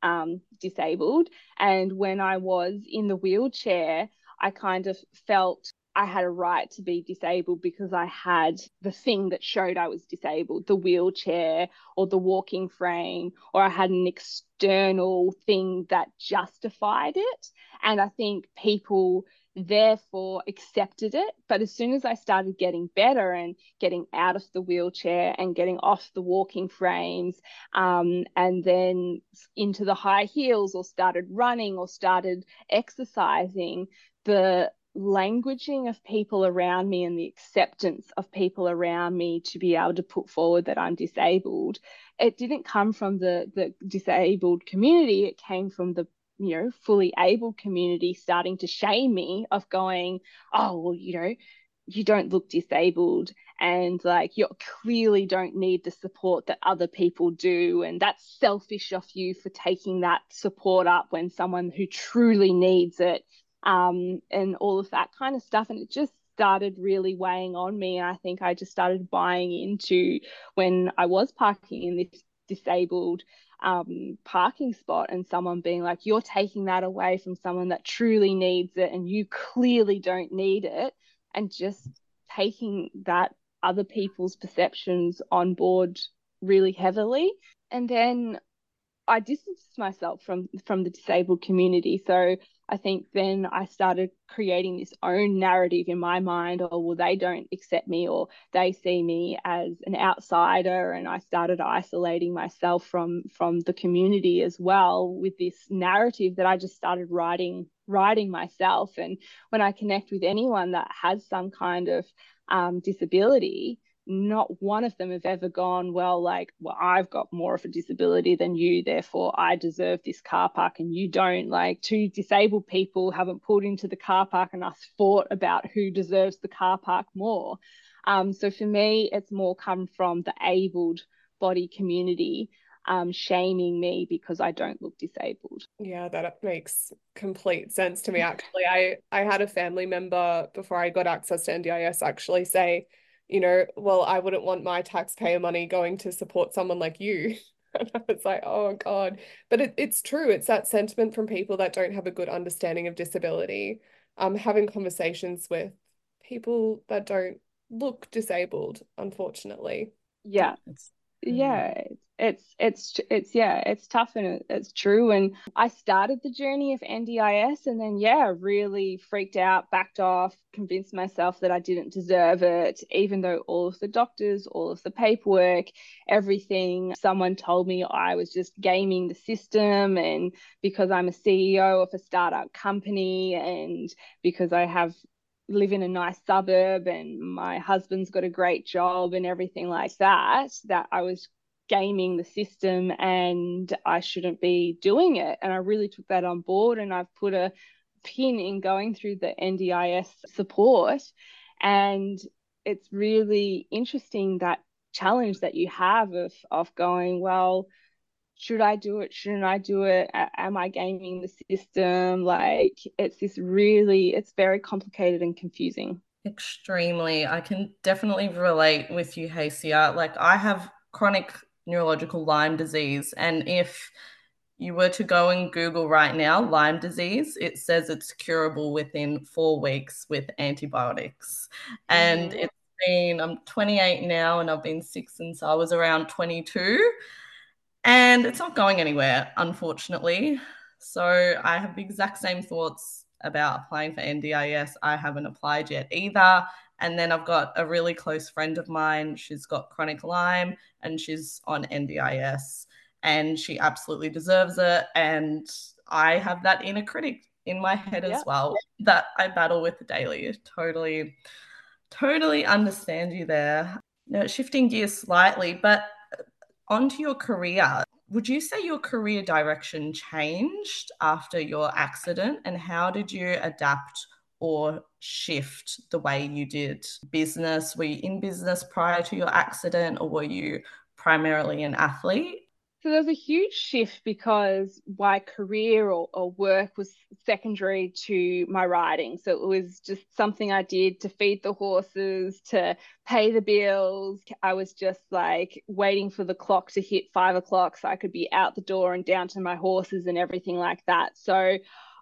disabled. And when I was in the wheelchair, I kind of felt I had a right to be disabled because I had the thing that showed I was disabled, the wheelchair or the walking frame, or I had an external thing that justified it. And I think people therefore accepted it. But as soon as I started getting better and getting out of the wheelchair and getting off the walking frames and then into the high heels or started running or started exercising, the languaging of people around me and the acceptance of people around me to be able to put forward that I'm disabled, it didn't come from the disabled community. It came from the, you know, fully able community starting to shame me of going, oh, well, you know, you don't look disabled, and like, you clearly don't need the support that other people do, and that's selfish of you for taking that support up when someone who truly needs it, and all of that kind of stuff. And it just started really weighing on me, and I think I just started buying into, when I was parking in this disabled parking spot and someone being like, you're taking that away from someone that truly needs it and you clearly don't need it, and just taking that other people's perceptions on board really heavily. And then I distanced myself from the disabled community. So I think then I started creating this own narrative in my mind, oh, well, they don't accept me, or they see me as an outsider. And I started isolating myself from the community as well, with this narrative that I just started writing myself. And when I connect with anyone that has some kind of disability, not one of them have ever gone, well, I've got more of a disability than you, therefore I deserve this car park and you don't. Like, two disabled people haven't pulled into the car park and us fought about who deserves the car park more. So for me, it's more come from the abled body community shaming me because I don't look disabled. Yeah, that makes complete sense to me, actually. I had a family member before I got access to NDIS actually say, you know, well, I wouldn't want my taxpayer money going to support someone like you. And I was like, oh God. But it's true. It's that sentiment from people that don't have a good understanding of disability. Having conversations with people that don't look disabled, unfortunately. Yeah. It's tough, and it's true. And I started the journey of NDIS and then, really freaked out, backed off, convinced myself that I didn't deserve it, even though all of the doctors, all of the paperwork, everything, someone told me I was just gaming the system, and because I'm a CEO of a startup company, and because I live in a nice suburb and my husband's got a great job and everything like that, that I was gaming the system and I shouldn't be doing it. And I really took that on board, and I've put a pin in going through the NDIS support. And it's really interesting, that challenge that you have of going, well, should I do it? Shouldn't I do it? Am I gaming the system? Like, it's very complicated and confusing. Extremely. I can definitely relate with you, Hacia. Like, I have chronic neurological Lyme disease. And if you were to go and Google right now, Lyme disease, it says it's curable within 4 weeks with antibiotics. Mm-hmm. And it's been, I'm 28 now and I've been 6 since I was around 22. And it's not going anywhere, unfortunately. So I have the exact same thoughts about applying for NDIS. I haven't applied yet either. And then I've got a really close friend of mine. She's got chronic Lyme and she's on NDIS and she absolutely deserves it. And I have that inner critic in my head as well that I battle with daily. Totally understand you there. Now, shifting gears slightly, but onto your career, would you say your career direction changed after your accident, and how did you adapt or shift the way you did business? Were you in business prior to your accident, or were you primarily an athlete? So there was a huge shift because my career or work was secondary to my riding. So it was just something I did to feed the horses, to pay the bills. I was just like waiting for the clock to hit 5 o'clock so I could be out the door and down to my horses and everything like that. So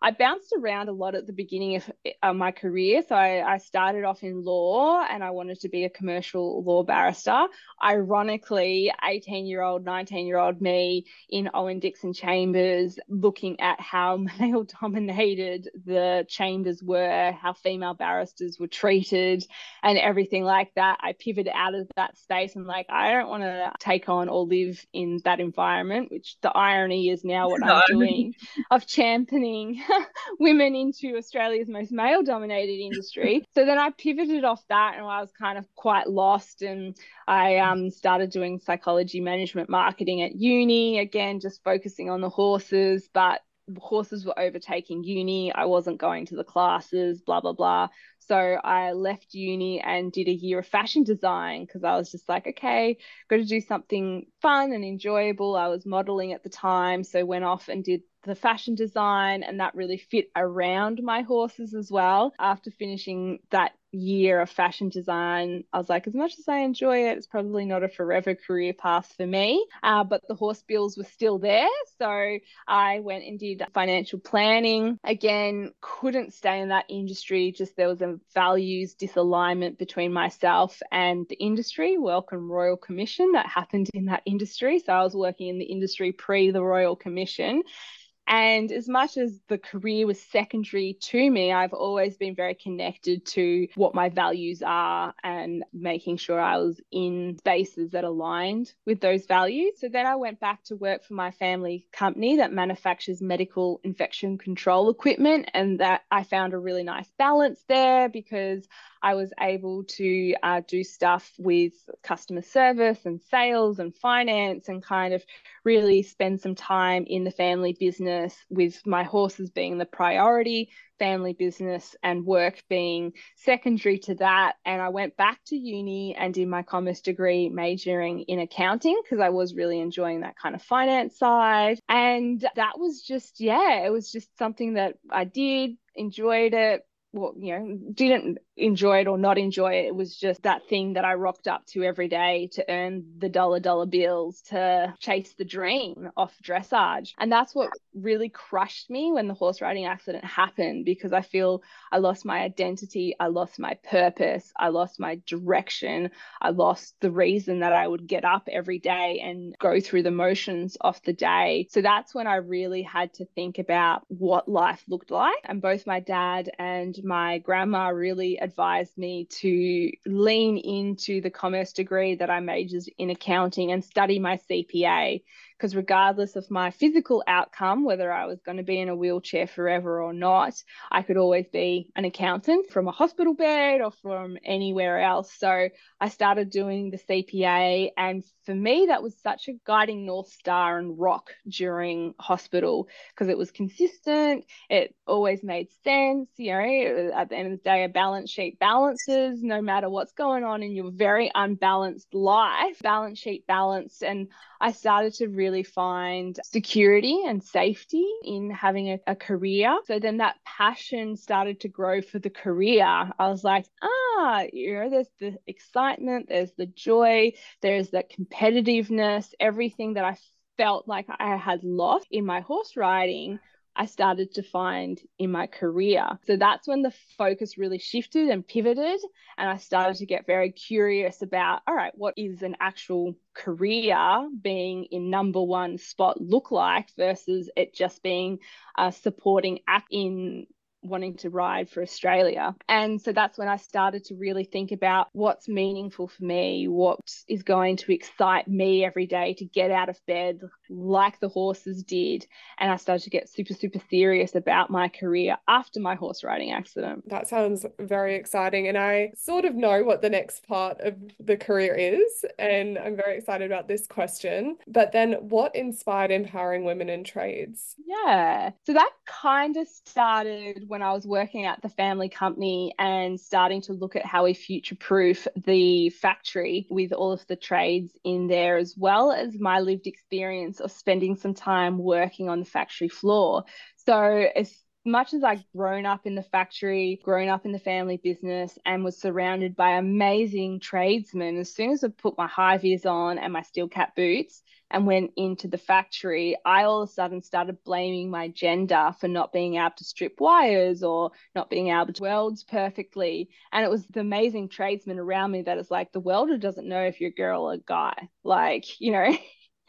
I bounced around a lot at the beginning of my career. So I started off in law and I wanted to be a commercial law barrister. Ironically, 18-year-old, 19-year-old me in Owen Dixon Chambers, looking at how male-dominated the chambers were, how female barristers were treated and everything like that. I pivoted out of that space and I don't want to take on or live in that environment, which the irony is now what I'm doing of championing women into Australia's most male-dominated industry. So then I pivoted off that and I was kind of quite lost, and I started doing psychology management marketing at uni, again just focusing on the horses, but horses were overtaking uni. I wasn't going to the classes, blah, blah, blah. So I left uni and did a year of fashion design because I was just like, okay, got to do something fun and enjoyable. I was modeling at the time, so went off and did the fashion design, and that really fit around my horses as well. After finishing that year of fashion design, I was like, as much as I enjoy it, it's probably not a forever career path for me, but the horse bills were still there. So I went and did financial planning. Again, couldn't stay in that industry, just there was a values disalignment between myself and the industry, Work and Royal Commission, that happened in that industry. So I was working in the industry pre the Royal Commission. And as much as the career was secondary to me, I've always been very connected to what my values are and making sure I was in spaces that aligned with those values. So then I went back to work for my family company that manufactures medical infection control equipment. And that I found a really nice balance there because I was able to do stuff with customer service and sales and finance and kind of really spend some time in the family business, with my horses being the priority, family business and work being secondary to that. And I went back to uni and did my commerce degree, majoring in accounting, because I was really enjoying that kind of finance side. And that was just, yeah, it was just something that I did, enjoyed it. Well, you know, didn't enjoy it or not enjoy it. It was just that thing that I rocked up to every day to earn the dollar bills, to chase the dream off dressage. And that's what really crushed me when the horse riding accident happened, because I feel I lost my identity. I lost my purpose. I lost my direction. I lost the reason that I would get up every day and go through the motions of the day. So that's when I really had to think about what life looked like. And both my dad and my grandma really advised me to lean into the commerce degree that I majored in accounting and study my CPA, because regardless of my physical outcome, whether I was going to be in a wheelchair forever or not, I could always be an accountant from a hospital bed or from anywhere else. So I started doing the CPA, and for me that was such a guiding North Star and rock during hospital, because it was consistent, it always made sense. You know, at the end of the day, a balance sheet balances no matter what's going on in your very unbalanced life. Balance sheet balanced, and I started to really find security and safety in having a career. So then that passion started to grow for the career. I was like, you know, there's the excitement, there's the joy, there's that competitiveness, everything that I felt like I had lost in my horse riding, I started to find in my career. So that's when the focus really shifted and pivoted. And I started to get very curious about, all right, what is an actual career being in number one spot look like, versus it just being a supporting act in wanting to ride for Australia. And so that's when I started to really think about what's meaningful for me, what is going to excite me every day to get out of bed like the horses did. And I started to get super serious about my career after my horse riding accident. That sounds very exciting. And I sort of know what the next part of the career is, and I'm very excited about this question. But then what inspired Empowering Women in Trades? Yeah. So that kind of started when I was working at the family company and starting to look at how we future-proof the factory with all of the trades in there, as well as my lived experience of spending some time working on the factory floor. So as much as I'd grown up in the factory, grown up in the family business, and was surrounded by amazing tradesmen, as soon as I put my high vis on and my steel cap boots and went into the factory, I all of a sudden started blaming my gender for not being able to strip wires or not being able to weld perfectly. And it was the amazing tradesmen around me that is like, the welder doesn't know if you're a girl or a guy. Like, you know,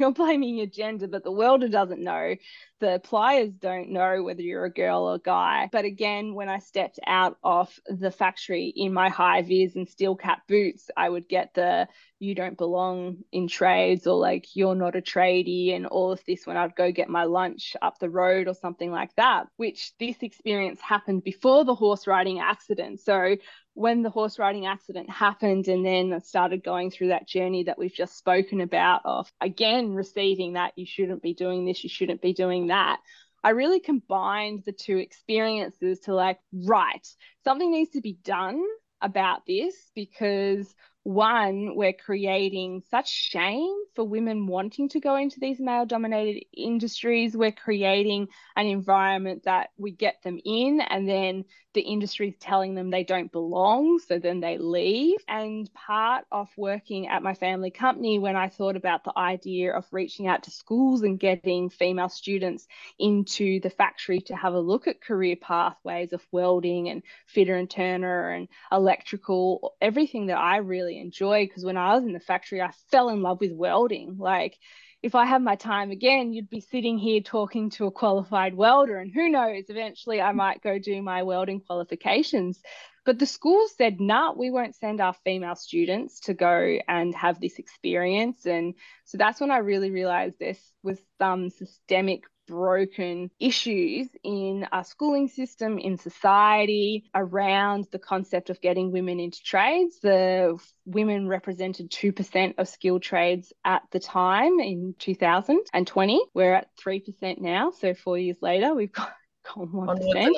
you're blaming your gender, but the welder doesn't know. The pliers don't know whether you're a girl or a guy. But again, when I stepped out of the factory in my high vis and steel cap boots, I would get the, you don't belong in trades, or like, you're not a tradie, and all of this when I'd go get my lunch up the road or something like that, which this experience happened before the horse riding accident. So when the horse riding accident happened, and then I started going through that journey that we've just spoken about of, again, receiving that you shouldn't be doing this, you shouldn't be doing that, I really combined the two experiences to like, right, something needs to be done about this, because one, we're creating such shame for women wanting to go into these male-dominated industries. We're creating an environment that we get them in, and then the industry's telling them they don't belong, so then they leave. And part of working at my family company, when I thought about the idea of reaching out to schools and getting female students into the factory to have a look at career pathways of welding and fitter and turner and electrical, everything that I really enjoy, because when I was in the factory I fell in love with welding. Like, if I had my time again, you'd be sitting here talking to a qualified welder, and who knows, eventually I might go do my welding qualifications. But the school said, nah, we won't send our female students to go and have this experience. And so that's when I really realized this was some systemic broken issues in our schooling system, in society, around the concept of getting women into trades. The women represented 2% of skilled trades at the time in 2020. We're at 3% now. So 4 years later, we've got onwards and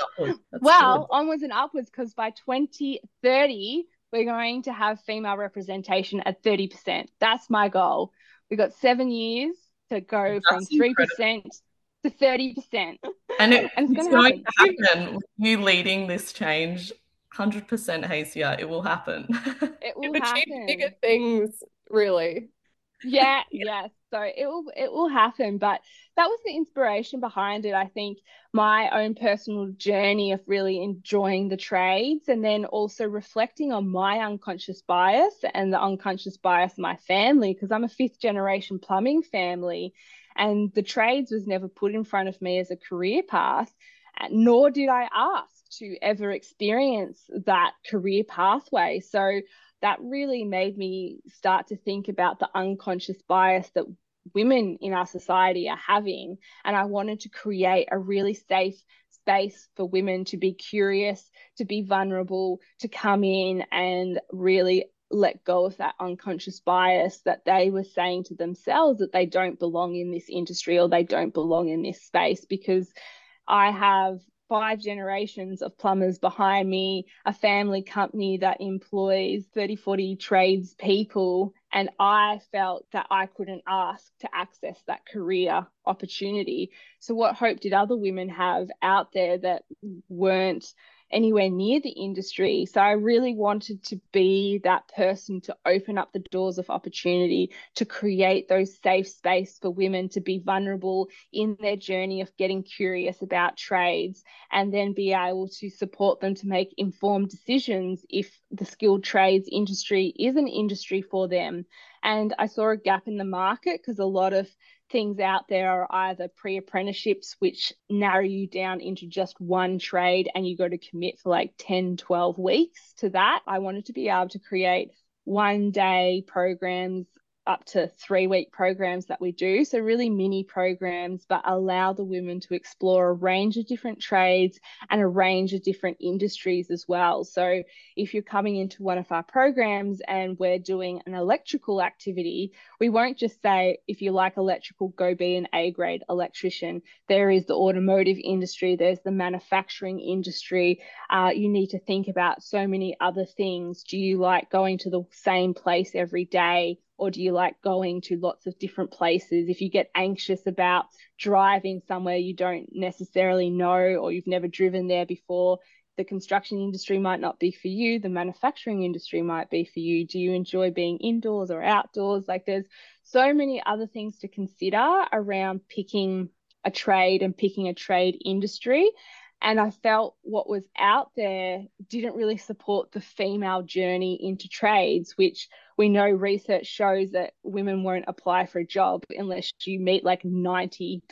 well, good. Onwards and upwards, because by 2030, we're going to have female representation at 30%. That's my goal. We've got 7 years to go. That's from 3% to 30%. And it's going to happen. You leading this change, 100%, Hacia, it will happen. It will happen. Bigger things, really. Yeah, yeah. So it will happen. But that was the inspiration behind it. I think my own personal journey of really enjoying the trades, and then also reflecting on my unconscious bias and the unconscious bias of my family, because I'm a fifth generation plumbing family, and the trades was never put in front of me as a career path, nor did I ask to ever experience that career pathway. So that really made me start to think about the unconscious bias that women in our society are having. And I wanted to create a really safe space for women to be curious, to be vulnerable, to come in and really let go of that unconscious bias that they were saying to themselves that they don't belong in this industry or they don't belong in this space. Because I have 5 generations of plumbers behind me, a family company that employs 30, 40 trades people, and I felt that I couldn't ask to access that career opportunity. So what hope did other women have out there that weren't anywhere near the industry? So I really wanted to be that person to open up the doors of opportunity, to create those safe space for women to be vulnerable in their journey of getting curious about trades, and then be able to support them to make informed decisions if the skilled trades industry is an industry for them. And I saw a gap in the market, because a lot of things out there are either pre-apprenticeships, which narrow you down into just one trade and you go to commit for like 10, 12 weeks to that. I wanted to be able to create one-day programs up to 3-week programs that we do. So really mini programs, but allow the women to explore a range of different trades and a range of different industries as well. So if you're coming into one of our programs and we're doing an electrical activity, we won't just say, if you like electrical, go be an A grade electrician. There is the automotive industry, there's the manufacturing industry. You need to think about so many other things. Do you like going to the same place every day? Or do you like going to lots of different places? If you get anxious about driving somewhere you don't necessarily know, or you've never driven there before, the construction industry might not be for you. The manufacturing industry might be for you. Do you enjoy being indoors or outdoors? Like, there's so many other things to consider around picking a trade and picking a trade industry. And I felt what was out there didn't really support the female journey into trades, which we know research shows that women won't apply for a job unless you meet like 90%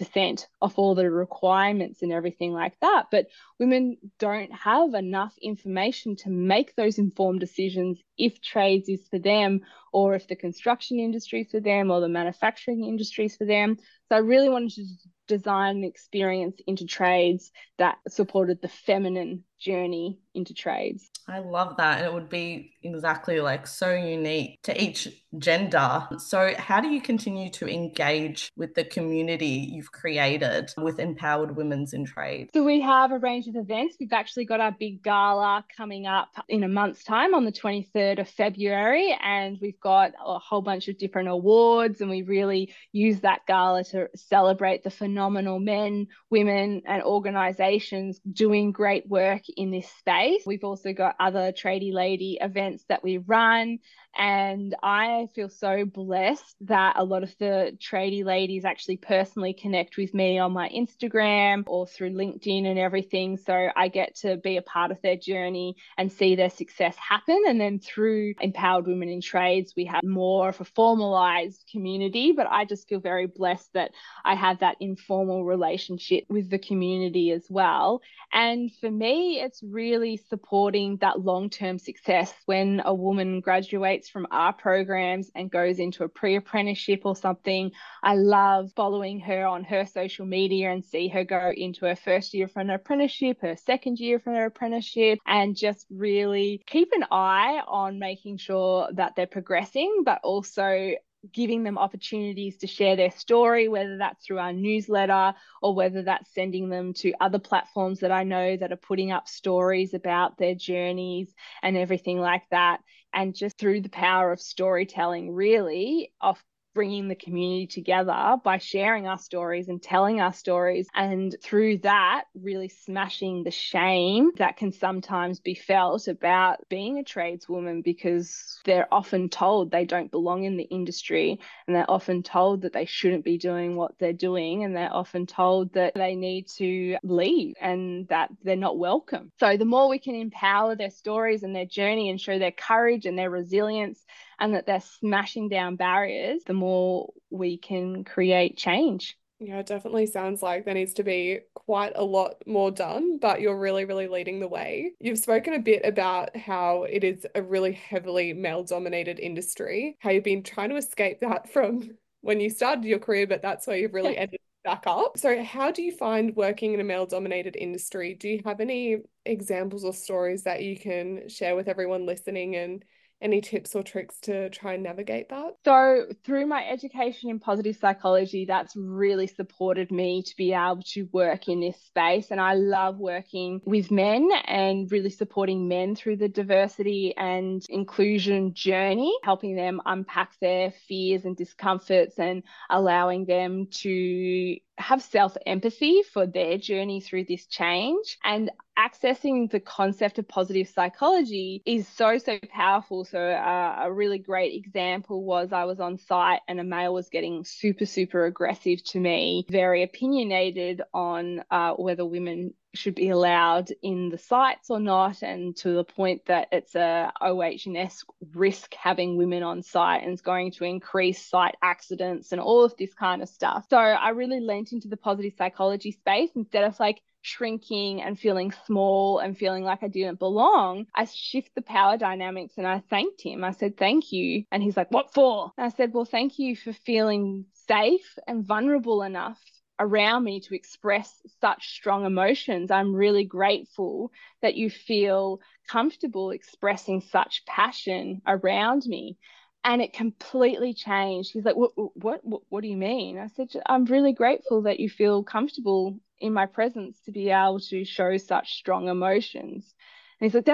of all the requirements and everything like that. But women don't have enough information to make those informed decisions if trades is for them, or if the construction industry is for them, or the manufacturing industry is for them. So I really wanted to design an experience into trades that supported the feminine journey into trades. I love that. And it would be exactly like so unique to each gender. So how do you continue to engage with the community you've created with Empowered Women in Trades? So we have a range of events. We've actually got our big gala coming up in a month's time on the 23rd of February. And we've got a whole bunch of different awards. And we really use that gala to celebrate the phenomenal men, women and organisations doing great work in this space. We've also got other tradie lady events that we run, and I feel so blessed that a lot of the tradie ladies actually personally connect with me on my Instagram or through LinkedIn and everything, so I get to be a part of their journey and see their success happen. And then through Empowered Women in Trades we have more of a formalized community, but I just feel very blessed that I have that informal relationship with the community as well. And for me it's really supporting that long-term success when a woman graduates from our programs and goes into a pre-apprenticeship or something. I love following her on her social media and see her go into her first year for an apprenticeship, her second year for her apprenticeship, and just really keep an eye on making sure that they're progressing, but also giving them opportunities to share their story, whether that's through our newsletter or whether that's sending them to other platforms that I know that are putting up stories about their journeys and everything like that. And just through the power of storytelling, really, of bringing the community together by sharing our stories and telling our stories, and through that really smashing the shame that can sometimes be felt about being a tradeswoman, because they're often told they don't belong in the industry, and they're often told that they shouldn't be doing what they're doing, and they're often told that they need to leave and that they're not welcome. So the more we can empower their stories and their journey and show their courage and their resilience and that they're smashing down barriers, the more we can create change. Yeah, it definitely sounds like there needs to be quite a lot more done, but you're really, really leading the way. You've spoken a bit about how it is a really heavily male-dominated industry, how you've been trying to escape that from when you started your career, but that's where you've really ended back up. So how do you find working in a male-dominated industry? Do you have any examples or stories that you can share with everyone listening, and any tips or tricks to try and navigate that? So through my education in positive psychology, that's really supported me to be able to work in this space. And I love working with men and really supporting men through the diversity and inclusion journey, helping them unpack their fears and discomforts and allowing them to have self-empathy for their journey through this change. And accessing the concept of positive psychology is so, so powerful. So a really great example was I was on site and a male was getting super, super aggressive to me, very opinionated on whether women should be allowed in the sites or not, and to the point that it's a OH&S risk having women on site and it's going to increase site accidents and all of this kind of stuff. So I really lent into the positive psychology space. Instead of like shrinking and feeling small and feeling like I didn't belong, I shift the power dynamics, and I thanked him. I said, "Thank you." And he's like, "What for?" And I said, "Well, thank you for feeling safe and vulnerable enough around me to express such strong emotions. I'm really grateful that you feel comfortable expressing such passion around me." And it completely changed. He's like, what do you mean? I said, "I'm really grateful that you feel comfortable in my presence to be able to show such strong emotions." And he's like,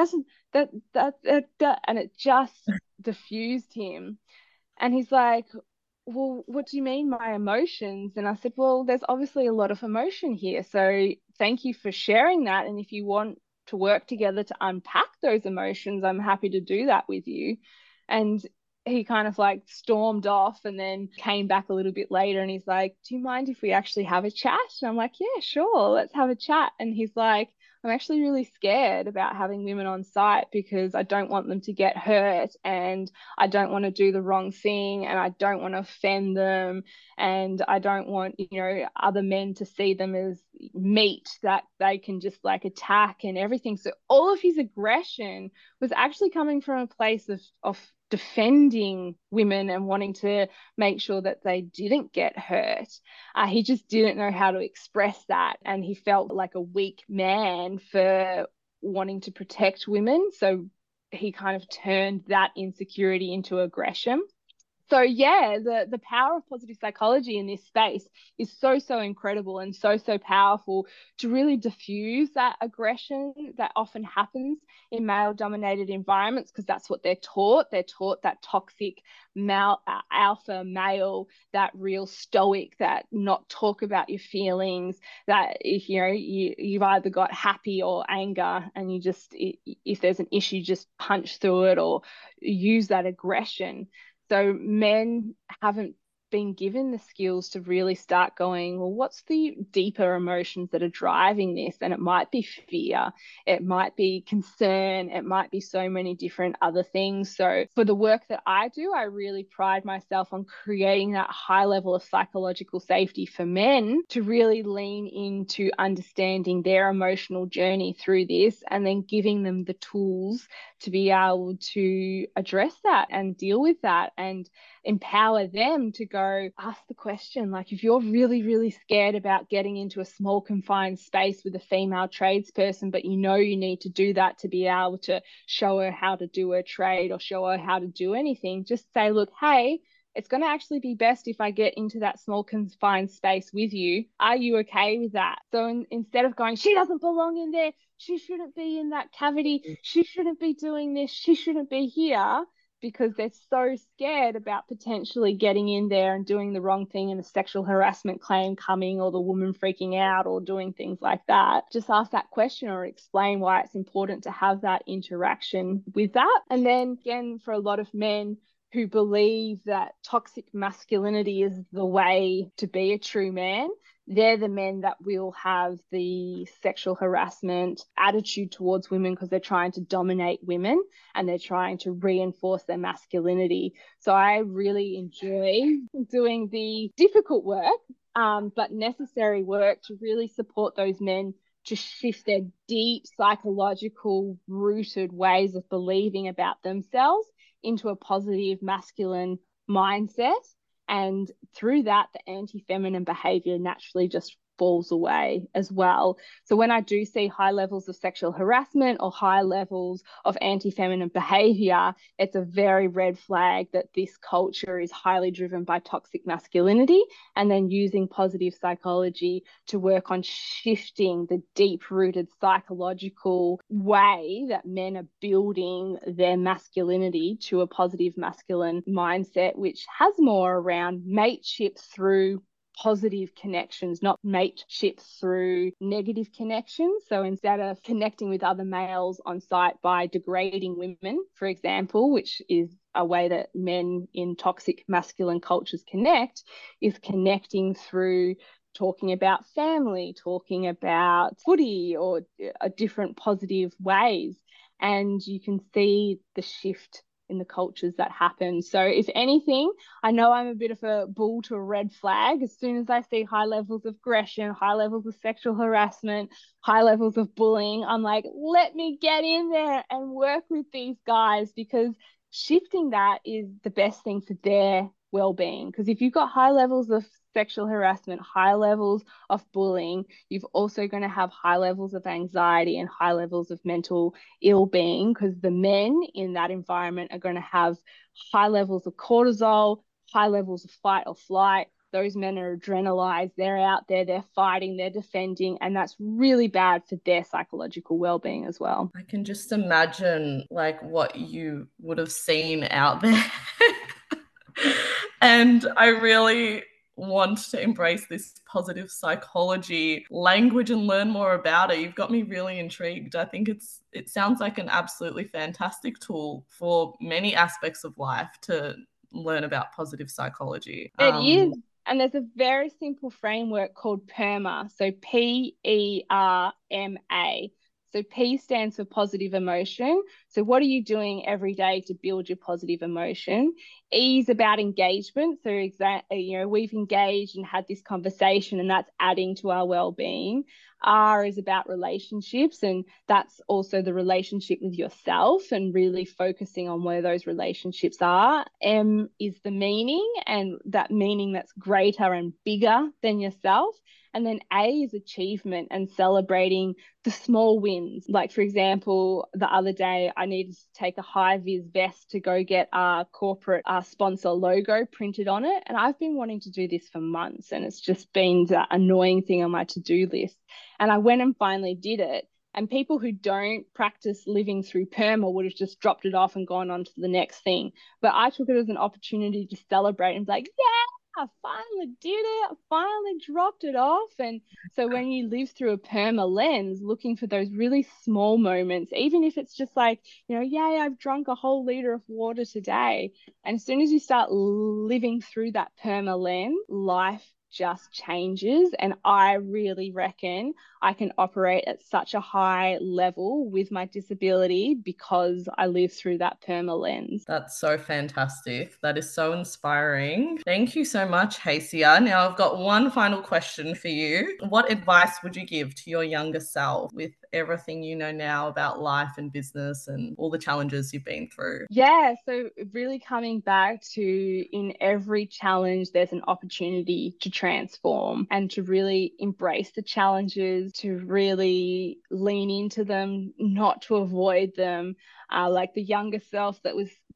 that, and it just diffused him. And he's like, "Well, what do you mean my emotions?" And I said, "Well, there's obviously a lot of emotion here. So thank you for sharing that. And if you want to work together to unpack those emotions, I'm happy to do that with you." And he kind of like stormed off and then came back a little bit later and he's like, "Do you mind if we actually have a chat?" And I'm like, "Yeah, sure, let's have a chat." And he's like, "I'm actually really scared about having women on site because I don't want them to get hurt and I don't want to do the wrong thing and I don't want to offend them and I don't want, other men to see them as meat that they can just like attack and everything." So all of his aggression was actually coming from a place of defending women and wanting to make sure that they didn't get hurt. He just didn't know how to express that, and he felt like a weak man for wanting to protect women. So he kind of turned that insecurity into aggression. So yeah, the power of positive psychology in this space is so, so incredible and so, so powerful to really diffuse that aggression that often happens in male-dominated environments, because that's what they're taught. They're taught that toxic alpha male, that real stoic, that not talk about your feelings, that if you've either got happy or anger, and you just, if there's an issue, just punch through it or use that aggression. So men haven't been given the skills to really start going, well, what's the deeper emotions that are driving this? And it might be fear, it might be concern, it might be so many different other things. So for the work that I do, I really pride myself on creating that high level of psychological safety for men to really lean into understanding their emotional journey through this, and then giving them the tools to be able to address that and deal with that, and empower them to go ask the question. Like, if you're really, really scared about getting into a small confined space with a female tradesperson, but you know you need to do that to be able to show her how to do her trade or show her how to do anything, just say, look, hey, it's going to actually be best if I get into that small confined space with you. Are you okay with that? So instead of going, she doesn't belong in there, she shouldn't be in that cavity, she shouldn't be doing this, she shouldn't be here, because they're so scared about potentially getting in there and doing the wrong thing and a sexual harassment claim coming, or the woman freaking out, or doing things like that. Just ask that question or explain why it's important to have that interaction with that. And then again, for a lot of men who believe that toxic masculinity is the way to be a true man, they're the men that will have the sexual harassment attitude towards women, because they're trying to dominate women and they're trying to reinforce their masculinity. So I really enjoy doing the difficult work, but necessary work to really support those men to shift their deep psychological rooted ways of believing about themselves into a positive masculine mindset. And through that, the anti-feminine behaviour naturally just falls away as well. So when I do see high levels of sexual harassment or high levels of anti-feminine behaviour, it's a very red flag that this culture is highly driven by toxic masculinity, and then using positive psychology to work on shifting the deep-rooted psychological way that men are building their masculinity to a positive masculine mindset, which has more around mateship through positive connections, not mateship through negative connections. So instead of connecting with other males on site by degrading women, for example, which is a way that men in toxic masculine cultures connect, is connecting through talking about family, talking about footy, or different positive ways. And you can see the shift in the cultures that happen. So if anything, I know I'm a bit of a bull to a red flag. As soon as I see high levels of aggression, high levels of sexual harassment, high levels of bullying, I'm like, let me get in there and work with these guys, because shifting that is the best thing for their well-being. Because if you've got high levels of sexual harassment, high levels of bullying, you've also going to have high levels of anxiety and high levels of mental ill-being, because the men in that environment are going to have high levels of cortisol, high levels of fight or flight. Those men are adrenalized, they're out there, they're fighting, they're defending, and that's really bad for their psychological well-being as well. I can just imagine like what you would have seen out there. And I really want to embrace this positive psychology language and learn more about it. You've got me really intrigued. I think it sounds like an absolutely fantastic tool for many aspects of life to learn about positive psychology. It is. And there's a very simple framework called PERMA. So PERMA. So P stands for positive emotion. So what are you doing every day to build your positive emotion? E is about engagement. So we've engaged and had this conversation, and that's adding to our well-being. R is about relationships, and that's also the relationship with yourself and really focusing on where those relationships are. M is the meaning, and that meaning that's greater and bigger than yourself. And then A is achievement and celebrating the small wins. Like, for example, the other day I needed to take a high-vis vest to go get our corporate sponsor logo printed on it. And I've been wanting to do this for months, and it's just been the annoying thing on my to-do list. And I went and finally did it. And people who don't practice living through PERMA would have just dropped it off and gone on to the next thing. But I took it as an opportunity to celebrate and be like, yeah, I finally did it. I finally dropped it off. And so when you live through a PERMA lens, looking for those really small moments, even if it's just like, you know, yay, I've drunk a whole litre of water today. And as soon as you start living through that PERMA lens, life just changes. And I really reckon I can operate at such a high level with my disability because I live through that PERMA lens. That's so fantastic. That is so inspiring. Thank you so much, Hacia. Now I've got one final question for you. What advice would you give to your younger self with everything you know now about life and business and all the challenges you've been through? Yeah, so really coming back to, in every challenge, there's an opportunity to transform, and to really embrace the challenges, to really lean into them, not to avoid them. Like the younger self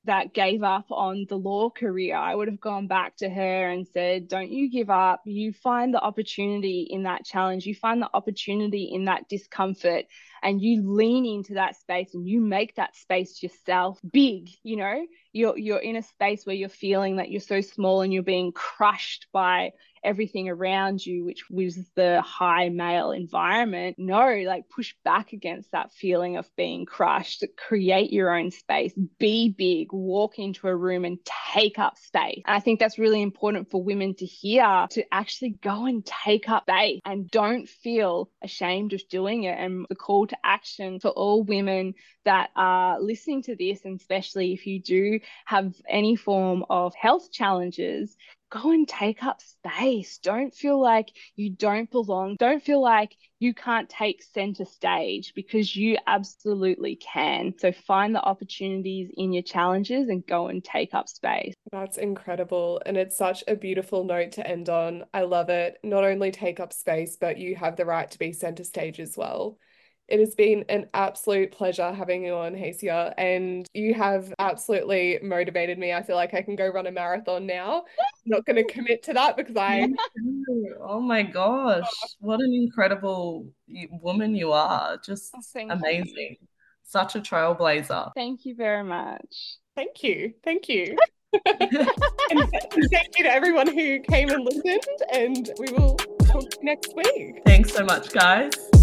that gave up on the law career, I would have gone back to her and said, don't you give up. You find the opportunity in that challenge. You find the opportunity in that discomfort, and you lean into that space and you make that space yourself big. You know, you're in a space where you're feeling that you're so small and you're being crushed by everything around you, which was the high male environment. No, like, push back against that feeling of being crushed. Create your own space. Be big. Walk into a room and take up space. And I think that's really important for women to hear, to actually go and take up space and don't feel ashamed of doing it. And the call to action for all women that are listening to this, and especially if you do have any form of health challenges, go and take up space. Don't feel like you don't belong. Don't feel like you can't take center stage, because you absolutely can. So find the opportunities in your challenges and go and take up space. That's incredible. And it's such a beautiful note to end on. I love it. Not only take up space, but you have the right to be center stage as well. It has been an absolute pleasure having you on, Hacia, and you have absolutely motivated me. I feel like I can go run a marathon now. I'm not going to commit to that because oh my gosh, what an incredible woman you are. Just amazing. Such a trailblazer. Thank you very much. Thank you. And thank you to everyone who came and listened, and we will talk next week. Thanks so much, guys.